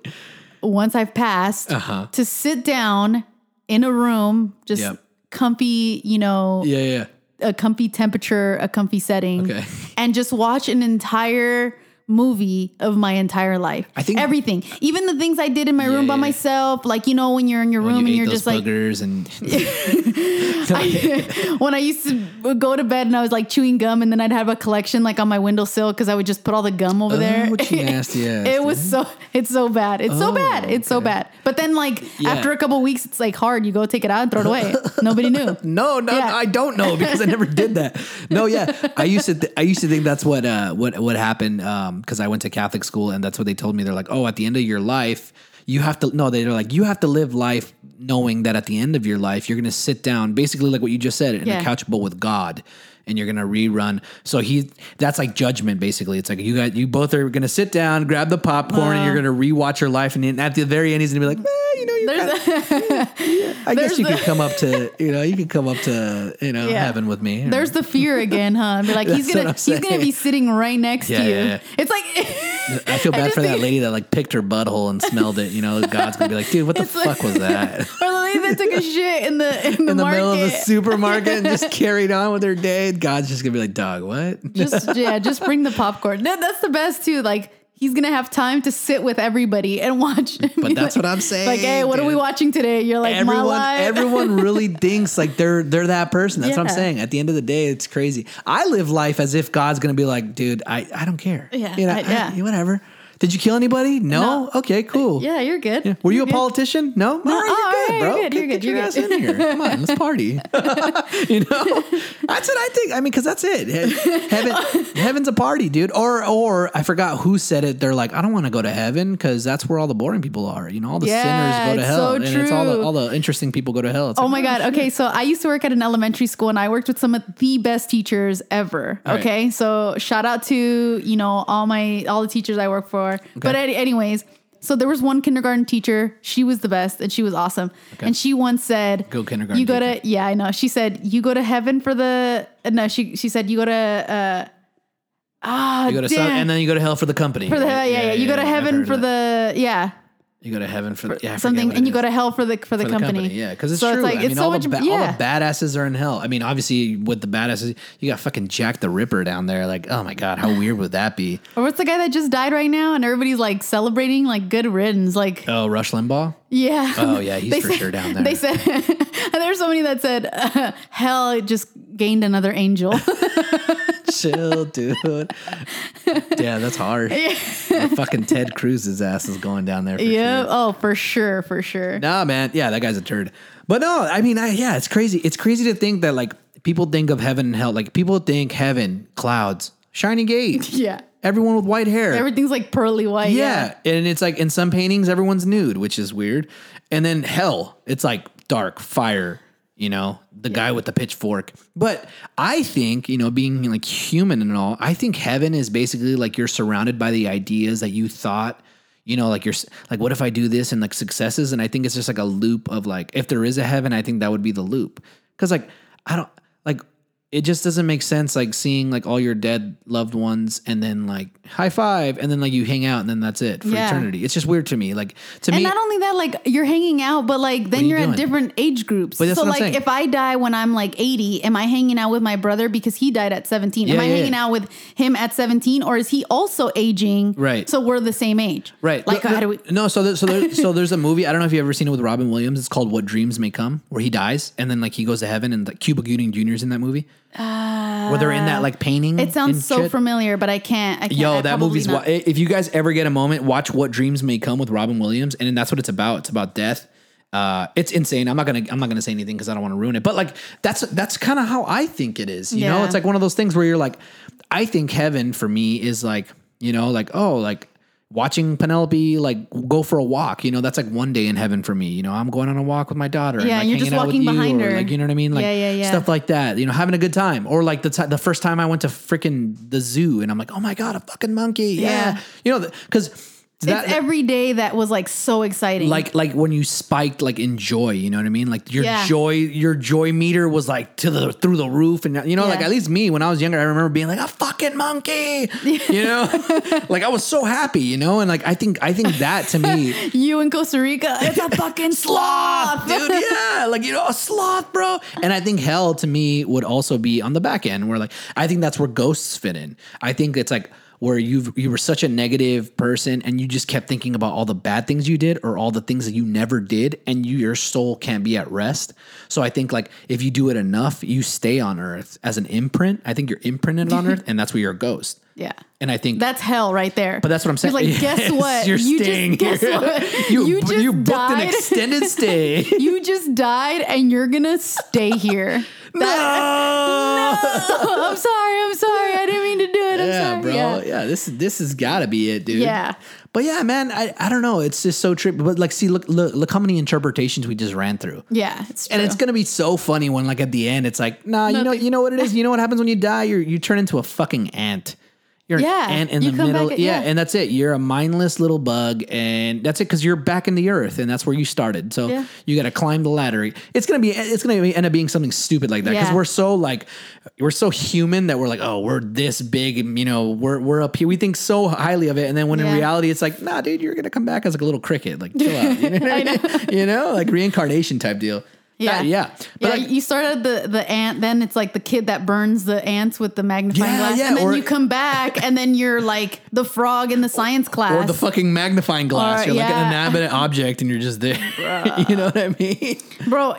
once I've passed, to sit down in a room, just comfy, a comfy temperature, a comfy setting, okay, and just watch an entire movie of my entire life. I think everything, even the things I did in my room by myself, like, when you're in your room and you're just like, when I used to go to bed and I was like chewing gum, and then I'd have a collection like on my windowsill, because I would just put all the gum over there. It's so bad. But then like after a couple of weeks, it's like hard. You go take it out and throw it away. Nobody knew. No, I don't know, because I never did that. No. Yeah. I used to think that's what happened. Cause I went to Catholic school, and that's what they told me. They're like, oh, at the end of your life, you have to live life knowing that at the end of your life, you're going to sit down, basically like what you just said, in a couch bowl with God, and you're going to rerun. So that's like judgment. Basically. It's like, you both are going to sit down, grab the popcorn, and you're going to rewatch your life. And at the very end, he's going to be like, I guess you could come up to heaven with me. There's the fear again, huh? Be like, he's gonna be sitting right next to you. Yeah. It's like I feel bad for that lady that like picked her butthole and smelled it. God's gonna be like, dude, what the fuck was that? Or the lady that took a shit in the middle of the supermarket and just carried on with her day. God's just gonna be like, dog, what? Just bring the popcorn. No, that's the best too. Like, he's going to have time to sit with everybody and watch. But that's what I'm saying. Like, hey, what are we watching today? You're like, everyone, my life. Everyone really thinks like they're that person. That's what I'm saying. At the end of the day, it's crazy. I live life as if God's going to be like, dude, I don't care. Yeah. Whatever. Did you kill anybody? No? Okay, cool. Yeah, you're good. Yeah. Were you a politician? No? No. All right, you're good, bro. Get your ass in here. Come on, let's party. That's what I think. I mean, because that's it. Heaven's a party, dude. Or I forgot who said it. They're like, I don't want to go to heaven because that's where all the boring people are. All the sinners go to hell. So true. It's all the interesting people go to hell. It's God. Okay, so I used to work at an elementary school, and I worked with some of the best teachers ever. All okay, right. So shout out to, all the teachers I work for. Okay. But anyways, so there was one kindergarten teacher. She was the best, and she was awesome. Okay. And she once said, "Go kindergarten." I know. She said, "You go to heaven for the." No, she said, "You go to." You go to sun, and then you go to hell for the company. For the you go to heaven for that. You go to heaven for something, and you go to hell for the company. Yeah, because it's true. It's like, all the badasses are in hell. I mean, obviously, with the badasses, you got fucking Jack the Ripper down there. Like, oh my God, how weird would that be? Or what's the guy that just died right now, and everybody's like celebrating, like good riddance, like Rush Limbaugh. Yeah. Oh yeah, he's sure down there. They said, and there's somebody that said, "Hell, it just gained another angel." Chill, dude. Yeah, that's hard. Yeah. Fucking Ted Cruz's ass is going down there. Sure. Oh, for sure. Nah, man. Yeah, that guy's a turd. But no, I mean, it's crazy. It's crazy to think that like people think of heaven and hell. Like people think heaven, clouds, shiny gate. Yeah. Everyone with white hair. Everything's like pearly white. Yeah. And it's like in some paintings, everyone's nude, which is weird. And then hell, it's like dark fire. The guy with the pitchfork. But I think, being like human and all, I think heaven is basically like you're surrounded by the ideas that you thought you know, like you're like, what if I do this and like successes? And I think it's just like a loop of like, if there is a heaven, I think that would be the loop. Cause like, I don't like, it just doesn't make sense. Like seeing like all your dead loved ones and then like high five and then like you hang out and then that's it for eternity. It's just weird to me. Like to me, and not only that, like you're hanging out, but like then you're at different age groups. So like if I die when I'm like 80, am I hanging out with my brother because he died at 17? Am I hanging out with him at 17 or is he also aging? Right. So we're the same age. Right. Like how do we? No. So there's a movie. I don't know if you've ever seen it with Robin Williams. It's called What Dreams May Come, where he dies and then like he goes to heaven and like Cuba Gooding Jr. is in that movie. Where they're in that like painting. It sounds so familiar, but I can't. Yo, that movie's if you guys ever get a moment, watch What Dreams May Come with Robin Williams, and that's what it's about. It's about death. It's insane. I'm not gonna say anything because I don't want to ruin it. But like that's kind of how I think it is. You know, it's like one of those things where you're like, I think heaven for me is like, you know, like watching Penelope like go for a walk, you know, that's like one day in heaven for me. You know, I'm going on a walk with my daughter. Yeah, and like you're just walking behind her. Like, you know what I mean? Like stuff like that, you know, having a good time. Or like the first time I went to freaking the zoo and I'm like, oh my God, a fucking monkey. Yeah. You know, because... It's every day that was like so exciting. Like when you spiked like in joy, you know what I mean? Like your joy meter was like through the roof, and you know, like at least me when I was younger, I remember being like a fucking monkey, you know, like I was so happy, you know, and like I think that to me, you in Costa Rica, it's a fucking sloth, dude, yeah, like you know a sloth, bro. And I think hell to me would also be on the back end, where like I think that's where ghosts fit in. I think it's like, where you were such a negative person and you just kept thinking about all the bad things you did or all the things that you never did, and your soul can't be at rest. So I think like if you do it enough, you stay on earth as an imprint. I think you're imprinted on earth, and that's where you're a ghost. Yeah. And I think that's hell right there. But that's what I'm saying. Like, guess what? You're staying here. You booked an extended stay. You just died and you're going to stay here. No. I'm sorry. I didn't mean to do it. I'm sorry. Bro. Yeah. This has got to be it, dude. Yeah. But yeah, man, I don't know. It's just so trippy. But like, see, look how many interpretations we just ran through. Yeah, it's true. And it's gonna be so funny when like at the end, it's like, nah, you know what it is. You know what happens when you die? You turn into a fucking ant. You're an ant in the middle. And that's it. You're a mindless little bug, and that's it, because you're back in the earth, and that's where you started. So you got to climb the ladder. It's gonna end up being something stupid like that, because we're so human that we're like, oh, we're this big, and you know, we're up here. We think so highly of it, and then when in reality, it's like, nah, dude, you're gonna come back as like a little cricket. Like, chill out. You know what I mean? You know, like reincarnation type deal. Yeah. But like, you start at the ant, then it's like the kid that burns the ants with the magnifying glass. Yeah, and then you come back and then you're like the frog in the science class. Or the fucking magnifying glass. You're like an inanimate object and you're just there. You know what I mean? Bro,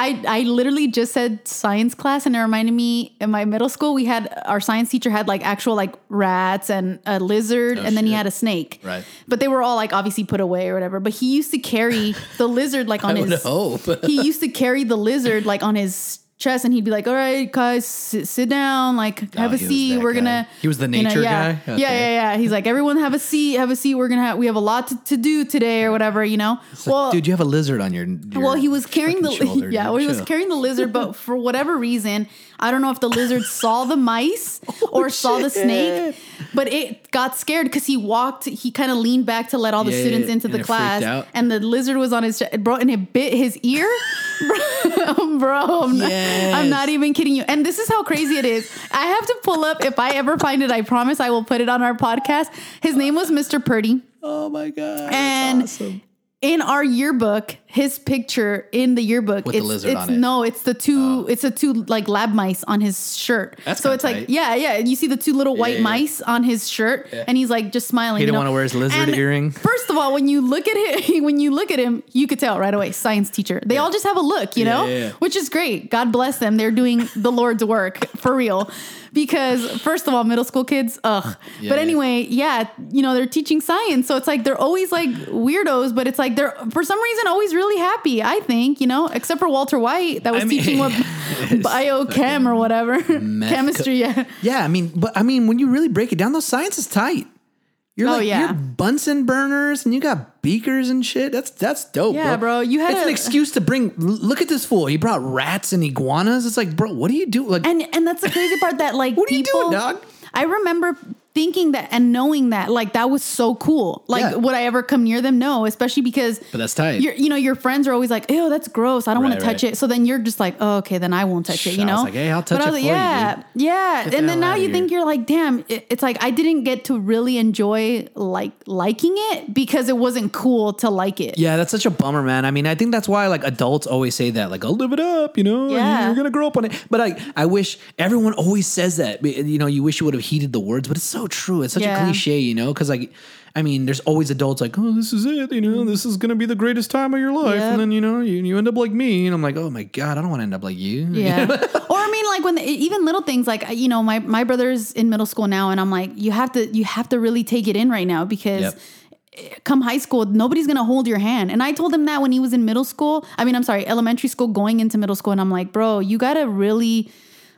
I literally just said science class, and it reminded me in my middle school, we had our science teacher had like actual like rats and a lizard, and then he had a snake. Right. But they were all like obviously put away or whatever. But he used to carry the lizard like on he used to carry the lizard like on his chest, and he'd be like, all right, guys, sit down, like have a seat. We're gonna. He was the nature guy. Okay. Yeah. He's like, everyone have a seat. We have a lot to do today or whatever, you know? It's well, like, dude, you have a lizard on your well, he was carrying the shoulder, he was carrying the lizard, but for whatever reason, I don't know if the lizard saw the mice or saw the snake, but it got scared because he kind of leaned back to let all the students into the class, and the lizard was on his chest, bro, and it bit his ear. Bro, I'm not even kidding you. And this is how crazy it is. I have to pull up. If I ever find it, I promise I will put it on our podcast. His name was Mr. Purdy. Oh my God. And awesome. In our yearbook, his picture in the yearbook, with the lizard on it. No, it's the two. It's the two like lab mice on his shirt. That's so it's tight. Like and you see the two little white mice on his shirt, and he's like just smiling. He didn't want to wear his lizard earring. First of all, when you look at him, you could tell right away. Science teacher. They all just have a look, you know, which is great. God bless them. They're doing the Lord's work for real. Because first of all, middle school kids, ugh. Yeah, but anyway, you know, they're teaching science. So it's like they're always like weirdos, but it's like they're, for some reason, always really happy, I think, you know, except for Walter White that was teaching what biochem or whatever. Chemistry, Yeah, I mean, when you really break it down, though, science is tight. You're you're Bunsen burners and you got beakers and shit. That's dope. Yeah, bro. You had an excuse to bring. Look at this fool. He brought rats and iguanas. It's like, bro, what do you do? Like, and that's the crazy part that like, what are you doing, dog? I remember thinking that and knowing that, like, that was so cool. Like, would I ever come near them? No, especially because, but that's tight. You know, your friends are always like, ew, that's gross. I don't want to touch it. So then you're just like, oh, okay, then I won't touch it, you know? I was like, hey, I'll touch it for you, dude. And then now you think you're like, damn, it's like, I didn't get to really enjoy liking it because it wasn't cool to like it. Yeah, that's such a bummer, man. I mean, I think that's why like adults always say that, like, I'll live it up, you know? Yeah. You're going to grow up on it. But I wish everyone always says that, you know, you wish you would have heeded the words, but it's so true. It's such a cliche, you know, because like, I mean, there's always adults like, oh, this is it, you know, this is going to be the greatest time of your life. Yep. And then, you know, you end up like me. And I'm like, oh, my God, I don't want to end up like you. Yeah. Or I mean, like when even little things like, you know, my brother's in middle school now and I'm like, you have to really take it in right now because come high school, nobody's going to hold your hand. And I told him that when he was in elementary school going into middle school. And I'm like, bro, you got to really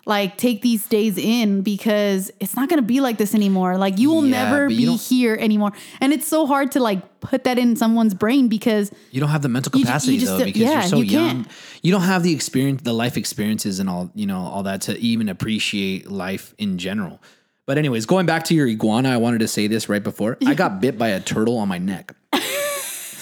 like take these days in because it's not going to be like this anymore. Like you will never be here anymore. And it's so hard to like put that in someone's brain because you don't have the mental capacity because you're so young. You don't have the experience, the life experiences and all, you know, all that to even appreciate life in general. But anyways, going back to your iguana, I wanted to say this right before. I got bit by a turtle on my neck.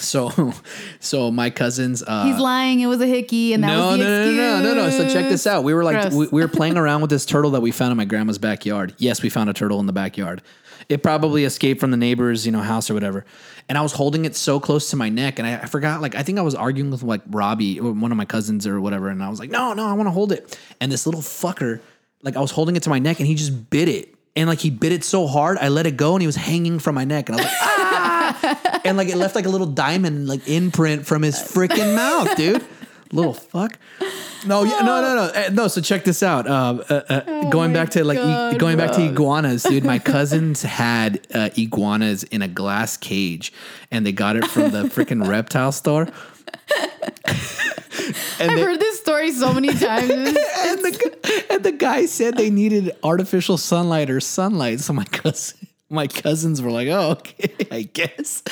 So my cousins. He's lying. It was a hickey, and that was the excuse. No. So check this out. We were like, we were playing around with this turtle that we found in my grandma's backyard. Yes, we found a turtle in the backyard. It probably escaped from the neighbor's, you know, house or whatever. And I was holding it so close to my neck, and I forgot. Like I think I was arguing with like Robbie, one of my cousins or whatever, and I was like, no, I want to hold it. And this little fucker, like I was holding it to my neck, and he just bit it, and like he bit it so hard, I let it go, and he was hanging from my neck, and I was like, ah. And like it left like a little diamond like imprint from his freaking mouth, dude. Little fuck. No. So check this out. Going back to iguanas, dude. My cousins had iguanas in a glass cage, and they got it from the freaking reptile store. I've heard this story so many times. and the guy said they needed artificial sunlight. So my cousins were like, oh, okay, I guess.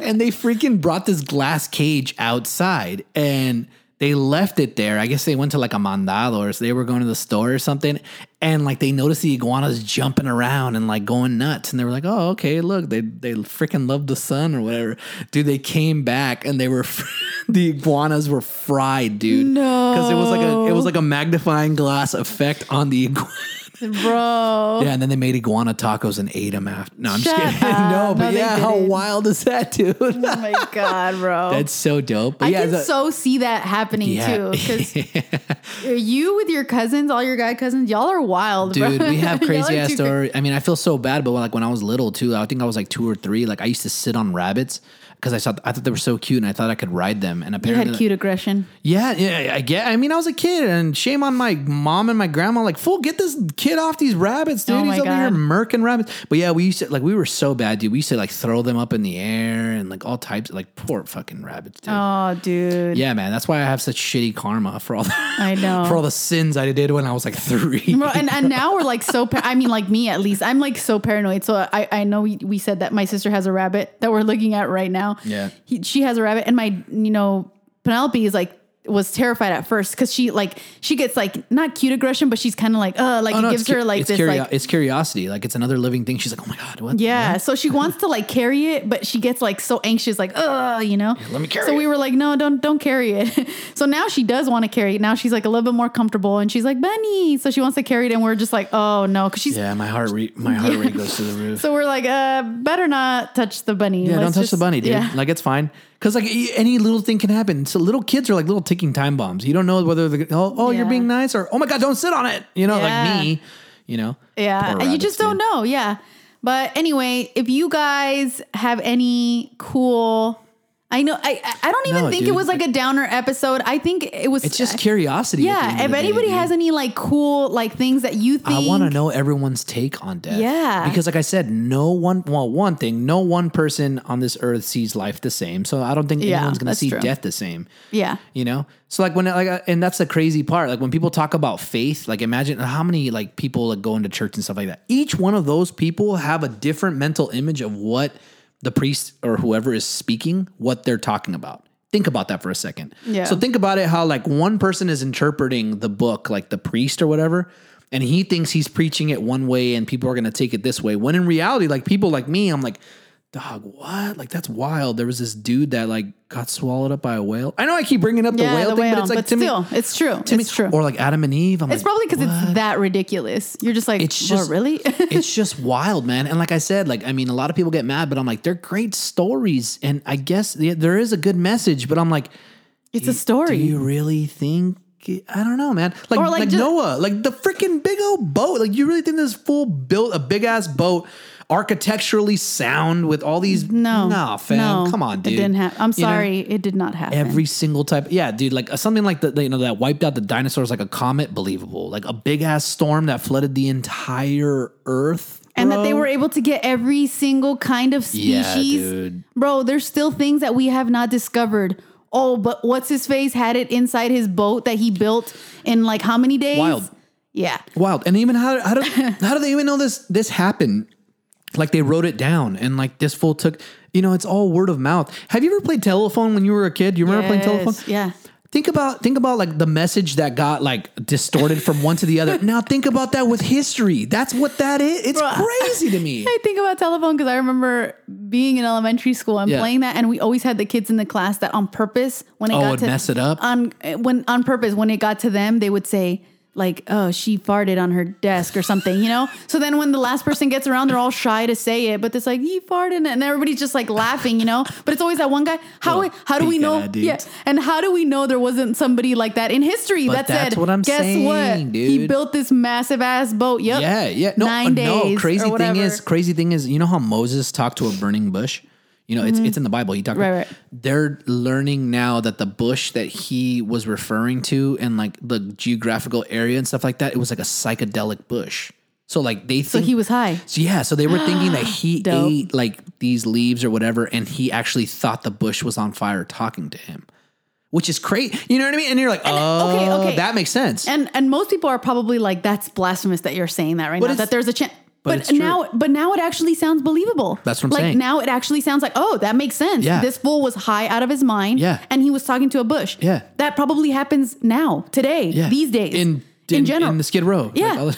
And they freaking brought this glass cage outside and they left it there. I guess they went to like a mandado or so they were going to the store or something. And like they noticed the iguanas jumping around and like going nuts. And they were like, oh, okay, look, they freaking love the sun or whatever. Dude, they came back and they were, the iguanas were fried, dude. No. Because it was like a magnifying glass effect on the iguana. Bro. Yeah, and then they made iguana tacos and ate them after. No, I'm just kidding. How wild is that, dude? Oh my God, bro. That's so dope. But I can so see that happening too. Because you with your cousins, all your guy cousins, y'all are wild, dude, bro. Dude, we have crazy ass stories. I mean, I feel so bad, but like when I was little too, I think I was like 2 or 3. Like I used to sit on rabbits. Because I thought they were so cute, and I thought I could ride them. And apparently, you had cute aggression. Yeah, I get. I mean, I was a kid, and shame on my mom and my grandma. Like, fool, get this kid off these rabbits, dude. He's over here murking rabbits. But yeah, we used to like we were so bad, dude. We used to like throw them up in the air and like all types, like poor fucking rabbits, dude. Oh, dude. Yeah, man. That's why I have such shitty karma for all the I know for all the sins I did when I was like 3. Bro, and now we're like so. I mean, like me at least, I'm like so paranoid. So I know we said that my sister has a rabbit that we're looking at right now. Yeah, she has a rabbit, and Penelope is like was terrified at first because she gets like not cute aggression, but she's kind of like it's curiosity, like it's another living thing. She's like, oh my God, what? Yeah, what? So she wants to like carry it, but she gets like so anxious, like you know. Yeah, let me carry it. So we were like, no, don't carry it. So now she does want to carry it. Now she's like a little bit more comfortable, and she's like bunny, so she wants to carry it, and we're just like, oh no, because she's my heart rate goes to the roof. So we're like, better not touch the bunny. Yeah, don't touch the bunny, dude. Yeah. Like it's fine. Because like any little thing can happen. So little kids are like little ticking time bombs. You don't know whether you're being nice or, oh my God, don't sit on it. You know, like me, you know. Yeah, and you just don't know. Yeah. But anyway, if you guys have any cool... I know. I don't even think it was like a downer episode. I think it was. It's just curiosity. Yeah. If anybody has any like cool like things that you think. I want to know everyone's take on death. Yeah. Because like I said, no one person on this earth sees life the same. So I don't think anyone's going to see death the same. Yeah. You know? So like and that's the crazy part. Like when people talk about faith, like imagine how many like people like go into church and stuff like that. Each one of those people have a different mental image of what the priest or whoever is speaking, what they're talking about. Think about that for a second. Yeah. So think about it, how like one person is interpreting the book, like the priest or whatever, and he thinks he's preaching it one way and people are going to take it this way. When in reality, like people like me, I'm like, dog, what? Like, that's wild. There was this dude that like got swallowed up by a whale. I know I keep bringing up the whale thing, but it's like, but to me, it's true. It's true. Or like Adam and Eve. It's probably because it's that ridiculous. You're just like, really? It's just wild, man. And like I said, like, I mean, a lot of people get mad, but I'm like, they're great stories. And I guess there is a good message, but I'm like, it's a story. Do you really think? I don't know, man. Like Noah, like the freaking big old boat. Like, you really think this fool built a big ass boat? Architecturally sound with all these no, fam. Come on, dude. It didn't happen. I'm sorry, it did not happen. Every single type, like something like that, that wiped out the dinosaurs, like a comet, believable. Like a big ass storm that flooded the entire Earth, bro. And that they were able to get every single kind of species, dude. Bro. There's still things that we have not discovered. Oh, but what's his face had it inside his boat that he built in like how many days? Wild, yeah, wild. And even how do how do they even know this happened? Like, they wrote it down, and like this fool took, it's all word of mouth. Have you ever played telephone when you were a kid? You remember playing telephone? Yeah. Think about like the message that got like distorted from one to the other. Now think about that with history. That's what that is. It's crazy to me. I think about telephone because I remember being in elementary school and playing that, and we always had the kids in the class that on purpose when it got to mess it up. On purpose when it got to them, they would say, like, oh, she farted on her desk or something, So then when the last person gets around, they're all shy to say it, but it's like, he farted, and everybody's just like laughing, But it's always that one guy. How do we know? Yeah, and how do we know there wasn't somebody like that in history that said, what I'm saying, what? Dude. He built this massive ass boat. Yep. Yeah. No, 9 days. No, crazy thing is, you know how Moses talked to a burning bush? It's in the Bible. He talked about. They're learning now that the bush that he was referring to and like the geographical area and stuff like that, it was like a psychedelic bush. So like so he was high. So yeah, so they were thinking that he ate like these leaves or whatever, and he actually thought the bush was on fire talking to him. Which is crazy. You know what I mean? And you're like, that makes sense. And most people are probably like, that's blasphemous that you're saying that now, that there's a chance. But now it actually sounds believable. That's what I'm saying. Like, now it actually sounds like, oh, that makes sense. Yeah. This fool was high out of his mind. Yeah. And he was talking to a bush. Yeah. That probably happens now, today, these days. In general. In the Skid Row. Yeah. Like,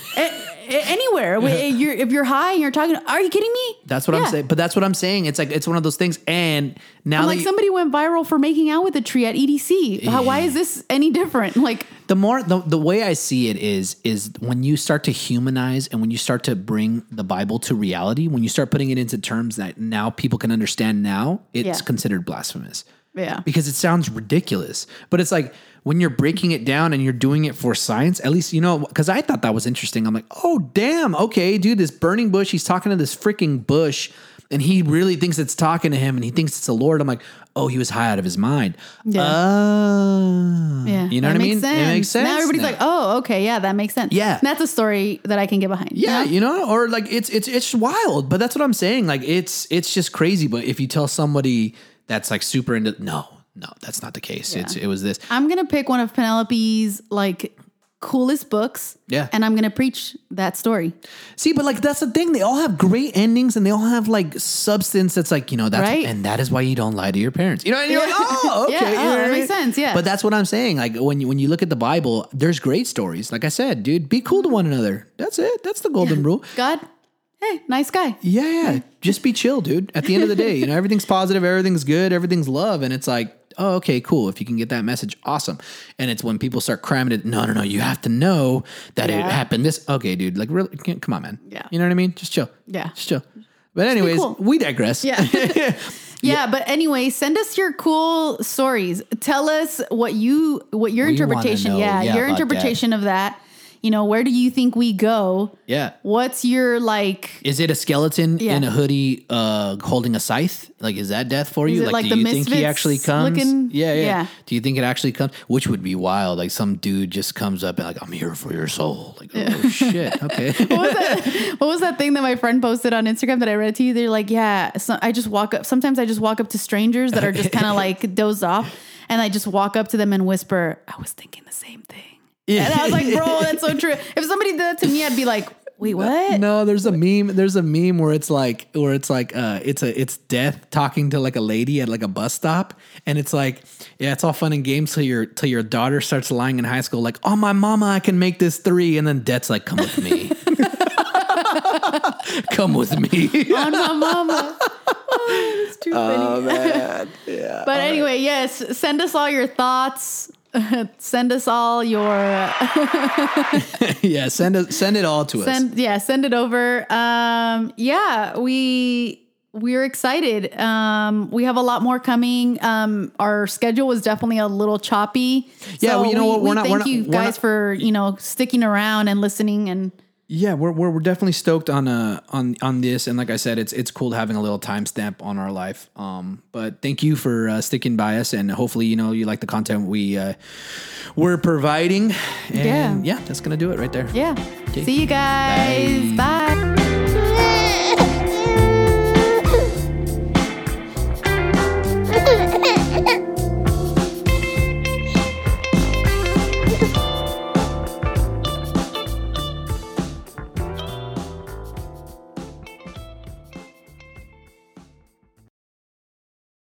anywhere. Yeah. If you're high and you're talking, are you kidding me? That's what I'm saying. But that's what I'm saying. It's like, it's one of those things. And now somebody went viral for making out with a tree at EDC. Yeah. Why is this any different? Like, the way I see it is when you start to humanize and when you start to bring the Bible to reality, when you start putting it into terms that now people can understand now, it's considered blasphemous. Yeah. Because it sounds ridiculous, but it's like, when you're breaking it down and you're doing it for science, at least, because I thought that was interesting. I'm like, oh, damn. Okay, dude, this burning bush, he's talking to this freaking bush, and he really thinks it's talking to him, and he thinks it's the Lord. I'm like, oh, he was high out of his mind. Yeah. You know what I mean? Sense. It makes sense. Now everybody's like, oh, okay, yeah, that makes sense. Yeah. And that's a story that I can get behind. Yeah, or like it's wild, but that's what I'm saying. Like, it's just crazy. But if you tell somebody that's like super into, no, that's not the case. Yeah. It was this. I'm going to pick one of Penelope's like coolest books. Yeah. And I'm going to preach that story. See, but like, that's the thing. They all have great endings and they all have like substance. That's like, that's right. And that is why you don't lie to your parents. And you're like, oh, okay. Yeah, that makes sense. Yeah. But that's what I'm saying. Like, when you look at the Bible, there's great stories. Like I said, dude, be cool to one another. That's it. That's the golden rule. God. Hey, nice guy. Yeah. Just be chill, dude. At the end of the day, everything's positive. Everything's good. Everything's love. And it's like, oh, okay, cool. If you can get that message, awesome. And it's when people start cramming it. No. You have to know that it happened. This, okay, dude. Like, really, come on, man. Yeah. You know what I mean? Just chill. Yeah. Just chill. But anyways, we digress. Yeah. But anyway, send us your cool stories. Tell us what your interpretation. Your interpretation of that. Where do you think we go? Yeah. What's your, like... Is it a skeleton in a hoodie holding a scythe? Like, is that death for you? Like, do you think he actually comes? Yeah. Do you think it actually comes? Which would be wild. Like, some dude just comes up and like, I'm here for your soul. Like, oh, shit. Okay. What was that thing that my friend posted on Instagram that I read to you? They're like, sometimes I just walk up to strangers that are just kind of like dozed off. And I just walk up to them and whisper, I was thinking the same thing. Yeah. And I was like, bro, that's so true. If somebody did that to me, I'd be like, Wait, what? No, there's a meme where it's Death talking to like a lady at like a bus stop, and it's like, yeah, it's all fun and games till your daughter starts lying in high school, like, oh, my mama, I can make this three, and then Death's like, come with me. Come with me. On my mama. Oh, that's too funny. Oh, man. Yeah. But anyway, right. Yes, send us all your thoughts. Send us all your... yeah, send it all to us. Yeah, send it over. Yeah, we're excited. We have a lot more coming. Our schedule was definitely a little choppy. Yeah, so well, you know what? Thank you guys for sticking around and listening and... Yeah, we're definitely stoked on this, and like I said, it's cool having a little timestamp on our life. But thank you for sticking by us, and hopefully you like the content we're providing. And yeah, that's gonna do it right there. Yeah, okay. See you guys. Bye.